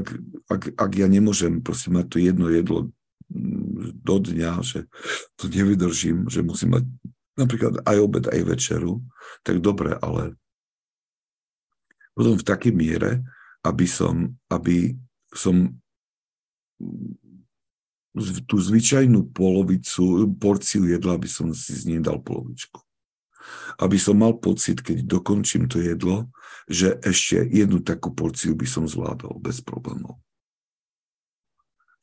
ak ja nemôžem prosím mať to jedno jedlo do dňa, že to nevydržím, že musím mať napríklad aj obed, aj večeru, tak dobre, ale potom v takej miere, aby som tú zvyčajnú porciu jedla, aby som si z nej dal polovičku. Aby som mal pocit, keď dokončím to jedlo, že ešte jednu takú porciu by som zvládol bez problémov.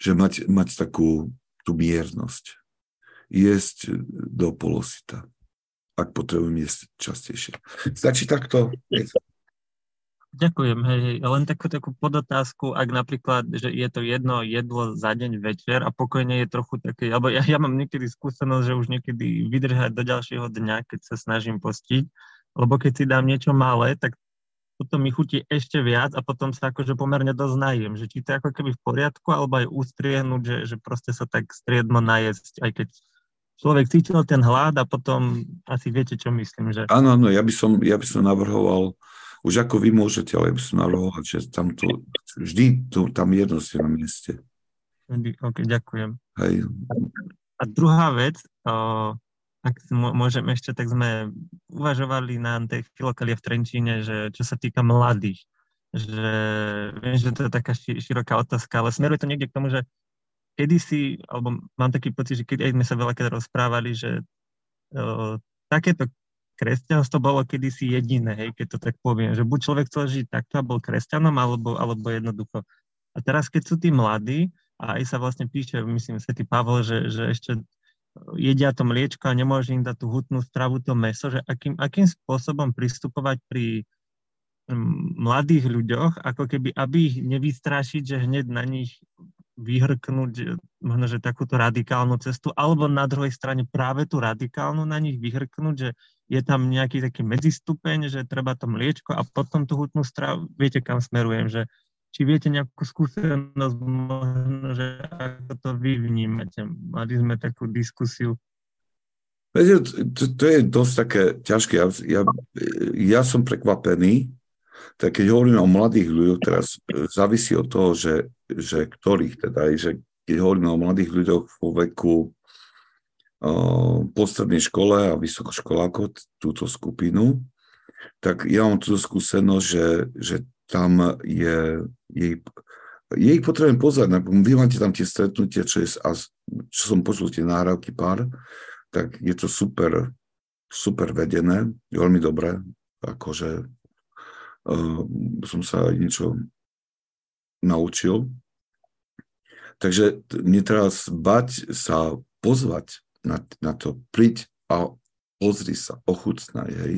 že mať takú tú miernosť. Jesť do polosita. Ak potrebujem jesť častejšie. Stačí takto? Ďakujem. Hej. Len takú podotázku, ak napríklad, že je to jedno jedlo za deň večer a pokojne je trochu také, alebo ja mám niekedy skúsenosť, že už niekedy vydržať do ďalšieho dňa, keď sa snažím postiť, lebo keď si dám niečo malé, tak potom mi chutí ešte viac a potom sa akože pomerne dosť najem, že či to je ako keby v poriadku, alebo aj ustriehnúť, že proste sa tak striedmo najesť, aj keď človek cítil ten hlad a potom asi viete, čo myslím, že... Áno, ja by som navrhoval, už ako vy môžete, ale ja by som navrhoval, že tamto, vždy tam jednosť je na mieste. Ok, ďakujem. Hej. A druhá vec, ak môžem ešte, tak sme uvažovali na tej filokalie v Trenčíne, že čo sa týka mladých. Že, viem, že to je taká široká otázka, ale smeruje to niekde k tomu, že kedysi, alebo mám taký pocit, že keď sme sa veľakrát rozprávali, že takéto kresťanstvo bolo kedysi jediné, hej, keď to tak poviem. Že buď človek chcel žiť takto a bol kresťanom, alebo jednoducho. A teraz, keď sú tí mladí, a aj sa vlastne píše, myslím, svätý Pavol, že ešte jedia to mliečko a nemôže im dať tú hutnú stravu, to mäso, že akým spôsobom pristupovať pri mladých ľuďoch, ako keby, aby ich nevystrašiť, že hneď na nich vyhrknúť možno, že takúto radikálnu cestu, alebo na druhej strane práve tú radikálnu na nich vyhrknúť, že je tam nejaký taký medzistupeň, že treba to mliečko a potom tú hutnú stravu, viete, kam smerujem, že či viete nejakú skúsenosť, možno, že ako to vy vnímate? Mali sme takú diskusiu. Viete, to je dosť také ťažké. Ja som prekvapený, tak keď hovorím o mladých ľuďoch, teraz závisí od toho, že ktorých teda, že keď hovoríme o mladých ľuďoch vo veku po strednej škole a vysokoškolákov, túto skupinu, tak ja mám túto skúsenosť, že tam je jej potrebujem pozrieť. Vy máte tam tie stretnutia, čo som počul, tie nahrávky pár, tak je to super, super vedené, veľmi dobré. Akože som sa aj niečo naučil. Takže netreba bať sa pozvať na to. Príď a pozri sa, ochutnaj, hej.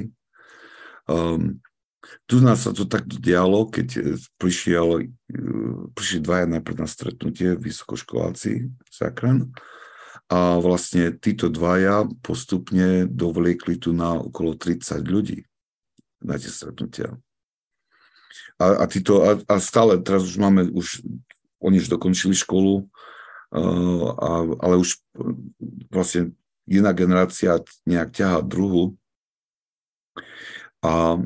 Tu nás sa to takto dialo, keď prišli dvaja najprv na stretnutie, vysokoškoláci zákran, a vlastne títo dvaja postupne dovliekli tu na okolo 30 ľudí na tie stretnutia. A stále, teraz už máme, oni už dokončili školu, ale už vlastne jedna generácia nejak ťahá druhu. A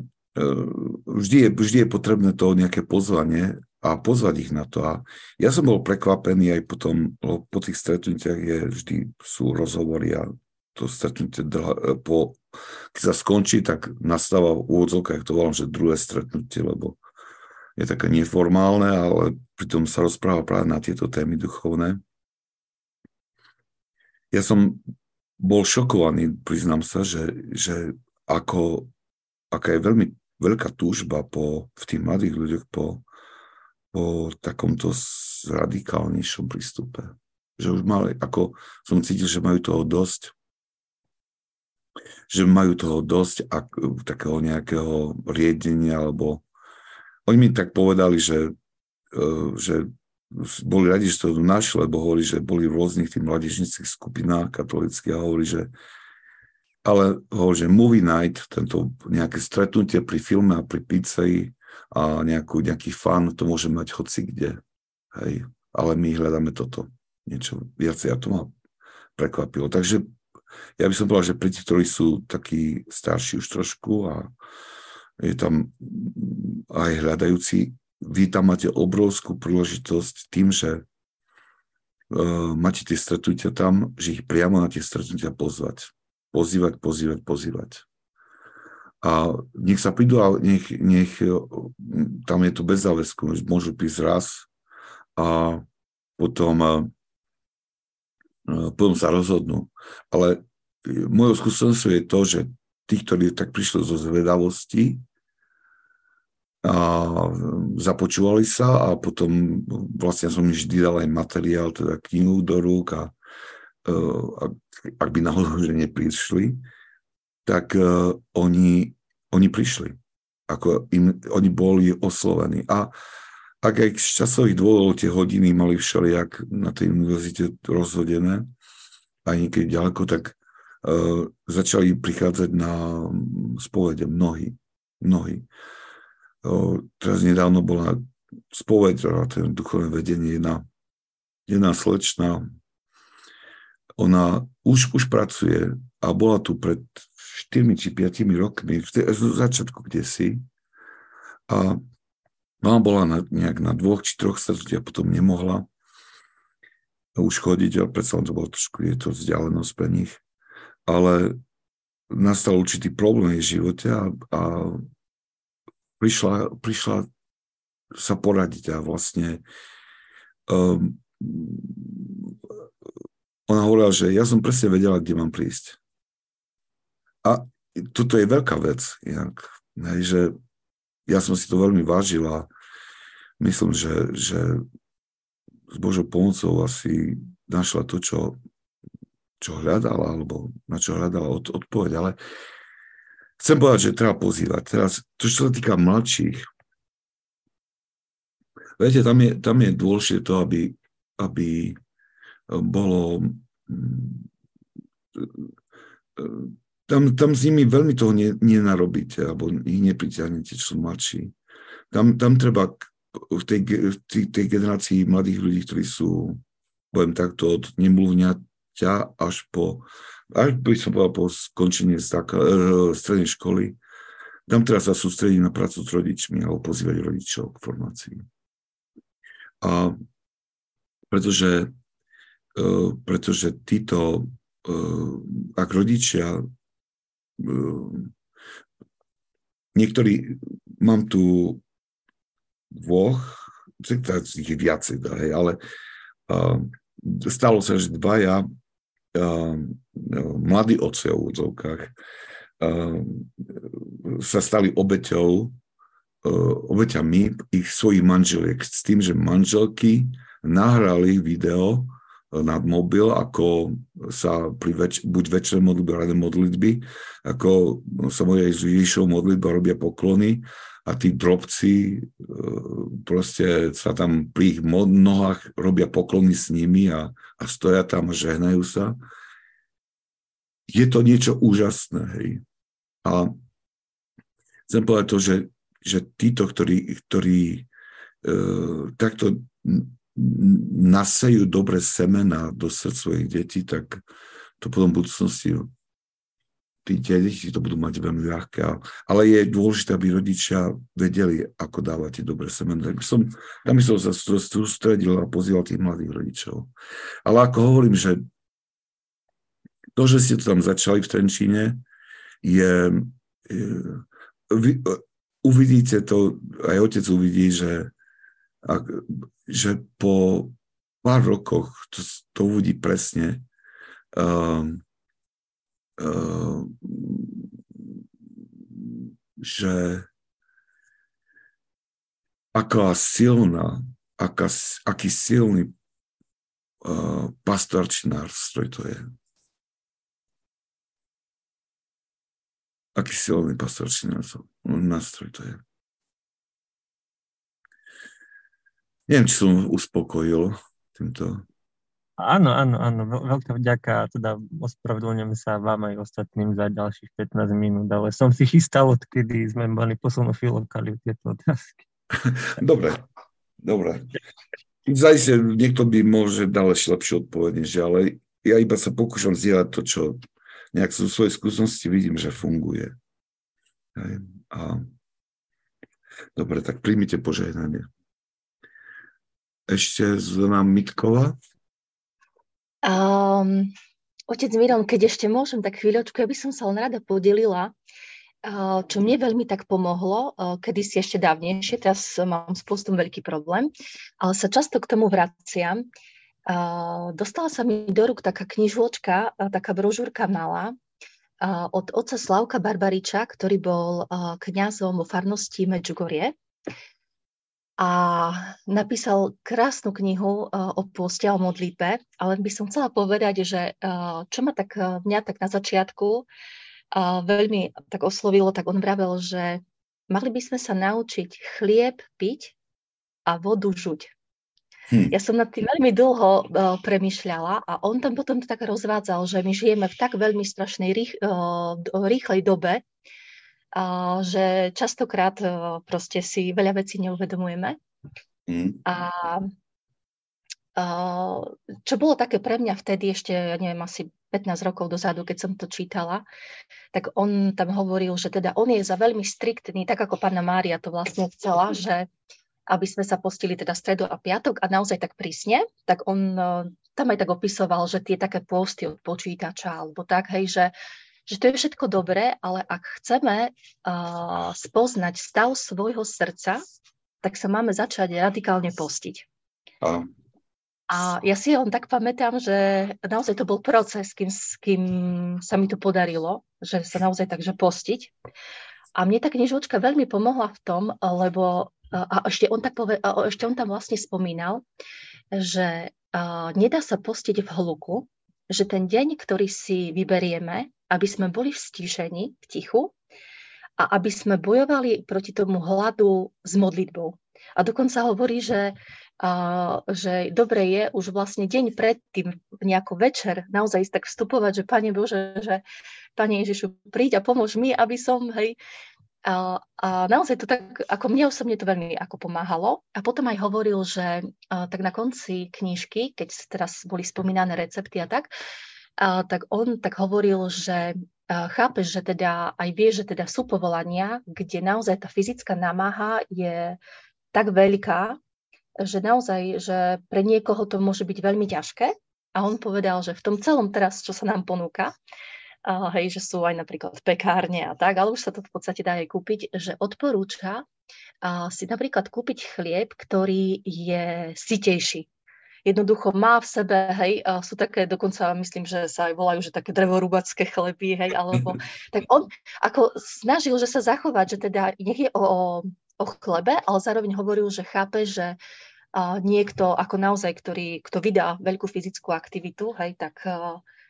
vždy je potrebné to nejaké pozvanie a pozvať ich na to. A ja som bol prekvapený aj potom, po tých stretnutiach vždy sú rozhovory a to stretnutie, keď sa skončí, tak nastáva v úvodzovkách, to volám, že druhé stretnutie, lebo je také neformálne, ale pritom sa rozpráva práve na tieto témy duchovné. Ja som bol šokovaný, priznám sa, že aká je veľmi veľká túžba v tých mladých ľuďoch po takomto radikálnejšom prístupe. Že už mali, ako som cítil, že majú toho dosť. Že majú toho dosť takého nejakého riedenia, alebo oni mi tak povedali, že boli radi, že to našli, lebo hovorí, že boli v rôznych tých mládežníckych skupinách katolíckych a hovorí, že ale hovorí, že movie night, tento nejaké stretnutie pri filme a pri pizzeji a nejaký fan, to môže mať hoci kde. Hej. Ale my hľadáme toto. Niečo viacej. A to ma prekvapilo. Takže ja by som povedal, že pri tých, ktorí sú takí starší už trošku a je tam aj hľadajúci, vy tam máte obrovskú príležitosť tým, že máte tie stretnutia tam, že ich priamo na tie stretnutia pozvať. Pozývať. A nech sa prídu a nech tam je to bez záväzku, môžu prísť raz a potom sa rozhodnú. Ale mojou skúsenosťou je to, že tí, ktorí tak prišli zo zvedavosti, a započúvali sa a potom vlastne som vždy dal aj materiál, teda knihu do rúk a ak by náhodou, že neprišli, tak oni prišli. Oni boli oslovení. A ak aj z časových dôvodov tie hodiny mali všelijak na tej univerzite rozhodené, aj niekedy ďaleko, tak začali prichádzať na spovede mnohí. Teraz nedávno bola spoveď, ten duchovné vedenie, jedna slečna, ona už pracuje a bola tu pred 4 či 5 rokmi, v začiatku kdesi, a ona bola nejak na 2 či 3 stretnutiach, potom nemohla už chodiť, a predsa to bolo trošku, je to vzdialenosť pre nich, ale nastal určitý problém v jej živote a prišla sa poradiť a vlastne ona hovorila, že ja som presne vedela, kde mám prísť. A toto je veľká vec, inak, že ja som si to veľmi vážil a myslím, že s Božou pomocou asi našla to, čo hľadala, alebo na čo hľadala odpoveď, ale chcem povedať, že treba pozývať. Teraz, to, čo sa týka mladších, viete, tam je dôležité to, aby bolo... Tam s nimi veľmi toho nenarobíte, alebo ich nepriťahnete, čo sú mladší. Tam treba v tej generácii mladých ľudí, ktorí sú, poviem takto, od nemluvňaťa až by som povedal po skončení strednej školy, tam teraz sa sústrediť na prácu s rodičmi alebo pozývať rodičov k formácii. A pretože títo, ak rodičia, niektorí, mám tu 2, ich je viacej, ale stalo sa, že 2 mladí otcovia v úvodzovkách sa stali obeťami ich svojich manželiek s tým, že manželky nahrali video na mobil, ako sa pri buď večernej modlitby, ranej modlitby, ako sa modlia s Ježišovou modlitbou, robia poklony a tí drobci proste sa tam pri ich nohách robia poklony s nimi a stoja tam a žehnajú sa. Je to niečo úžasné, hej. A chcem povedať to, že títo, ktorí takto nasejú dobre semena do srdc svojich detí, tak to potom v budúcnosti tí deti to budú mať veľmi ľahké. Ale je dôležité, aby rodičia vedeli, ako dávať tie dobré semena. Tam by som sa sústredil a pozýval tých mladých rodičov. Ale ako hovorím, že to, že ste to tam začali v Trenčíne, uvidíte to, aj otec uvidí, že po pár rokoch to uvidí presne, že aký silný pastoračný nástroj to je. Aký silný pastoračný nástroj to je. Neviem, či som uspokojil týmto. Áno. Veľká vďaka. Teda ospravedlňujem sa vám aj ostatným za ďalších 15 minút, ale som si chystal, odkedy sme mali poslednú filokaliu tieto otázky. Dobre. Zajistie, niekto by môže ďalej lepšie odpovedať, ale ja iba sa pokúšam zdieľať to, čo nejak zo svojej skúsenosti vidím, že funguje. Dobre, tak príjmite požehnanie. Ešte z nám Mitkova? Otec Mirom, keď ešte môžem, tak chvíľočku, ja by som sa len rada podelila, čo mne veľmi tak pomohlo, kedysi ešte dávnejšie, teraz mám s postom veľký problém, ale sa často k tomu vraciam. Dostala sa mi do rúk taká knižočka, taká brožúrka malá, od otca Slavka Barbariča, ktorý bol kňazom vo farnosti Medjugorje. a napísal krásnu knihu o pôste a o modlitbe, ale by som chcela povedať, že čo ma tak mňa na začiatku veľmi tak oslovilo, tak on vravel, že mali by sme sa naučiť chlieb piť a vodu žuť. Ja som nad tým veľmi dlho premýšľala a on tam potom to tak rozvádzal, že my žijeme v tak veľmi strašnej rýchlej dobe, že častokrát proste si veľa vecí neuvedomujeme. A čo bolo také pre mňa vtedy ešte, ja neviem, asi 15 rokov dozadu, keď som to čítala, tak on tam hovoril, že teda on je za veľmi striktný, tak ako Panna Mária to vlastne chcela, že aby sme sa postili teda stredu a piatok a naozaj tak prísne, tak on tam aj tak opisoval, že tie také posty od počítača alebo tak, hej, že to je všetko dobré, ale ak chceme spoznať stav svojho srdca, tak sa máme začať radikálne postiť. A ja si on tak pamätám, že naozaj to bol proces, kým sa mi to podarilo, že sa naozaj takže postiť. A mne tá knižočka veľmi pomohla v tom, lebo a ešte on, tam vlastne spomínal, že nedá sa postiť v hluku, že ten deň, ktorý si vyberieme, aby sme boli v stíšení, v tichu a aby sme bojovali proti tomu hladu s modlitbou. A dokonca hovorí, že dobre je už vlastne deň predtým, nejako večer, naozaj tak vstupovať, že Pane Bože, že Pane Ježišu, príď a pomôž mi, aby som, hej. A naozaj to tak, ako mne osobne to veľmi ako pomáhalo. A potom aj hovoril, že tak na konci knižky, keď teraz boli spomínané recepty a tak, tak on tak hovoril, že chápeš, že teda aj vieš, že teda sú povolania, kde naozaj tá fyzická námaha je tak veľká, že naozaj, že pre niekoho to môže byť veľmi ťažké. A on povedal, že v tom celom teraz, čo sa nám ponúka, hej, že sú aj napríklad pekárne a tak, ale už sa to v podstate dá aj kúpiť, že odporúča si napríklad kúpiť chlieb, ktorý je sytejší. Jednoducho má v sebe, hej, sú také, dokonca myslím, že sa aj volajú, že také drevorúbacké chleby, hej, alebo tak on ako snažil, že sa zachovať, že teda nech je o chlebe, ale zároveň hovoril, že chápe, že niekto ako naozaj, kto vydá veľkú fyzickú aktivitu, hej, tak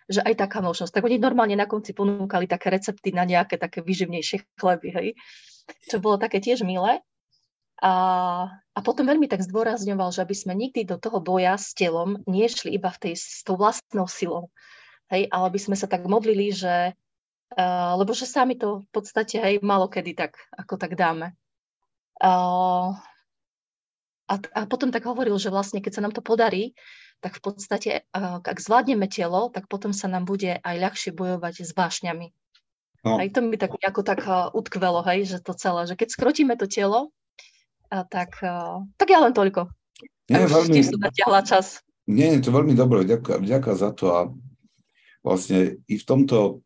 že aj taká možnosť. Tak oni normálne na konci ponúkali také recepty na nejaké také výživnejšie chleby, hej. Čo bolo také tiež milé. A potom veľmi tak zdôrazňoval, že aby sme nikdy do toho boja s telom nešli iba s tou vlastnou silou. Hej, ale aby sme sa tak modlili, že, lebo že sami to v podstate, hej, malo kedy tak, ako tak dáme. A potom tak hovoril, že vlastne keď sa nám to podarí, tak v podstate, ak zvládneme telo, tak potom sa nám bude aj ľahšie bojovať s vášňami. Aj to mi tak nejako tak utkvelo, hej, že to celé, že keď skrotíme to telo, tak ja len toľko. Nie, veľmi, som natiahla čas. Nie, to veľmi dobre, vďaka za to. A vlastne i v tomto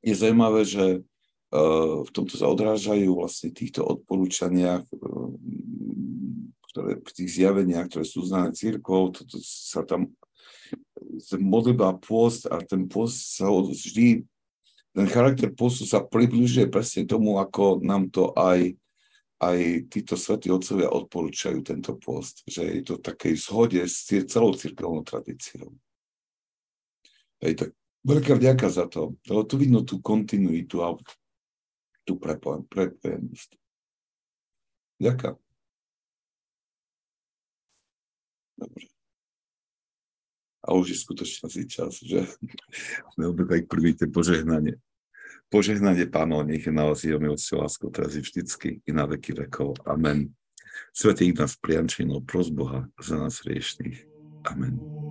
je zaujímavé, že v tomto sa odrážajú vlastne týchto odporúčaniach, v tých zjaveniach, ktoré sú uznané cirkvou, toto sa tam modlitba a pôst, a ten pôst sa vždy, ten charakter pôstu sa približuje presne tomu, ako nám to aj títo svätí otcovia odporúčajú tento pôst, že je to takej zhode s celou cirkevnou tradíciou. Hej, tak veľká vďaka za to, lebo tu vidno tú kontinuitu a tú prepojenosť. Ďakujem. Dobre. A už je skutočne asi čas, že sme obývali prvý to požehnanie. Požehnanie Pánov, nech je na vás jeho milosť a láska teraz i vždycky i na veky vekov. Amen. Svätý Ignác Brjančaninov, pros Boha za nás hriešnych. Amen.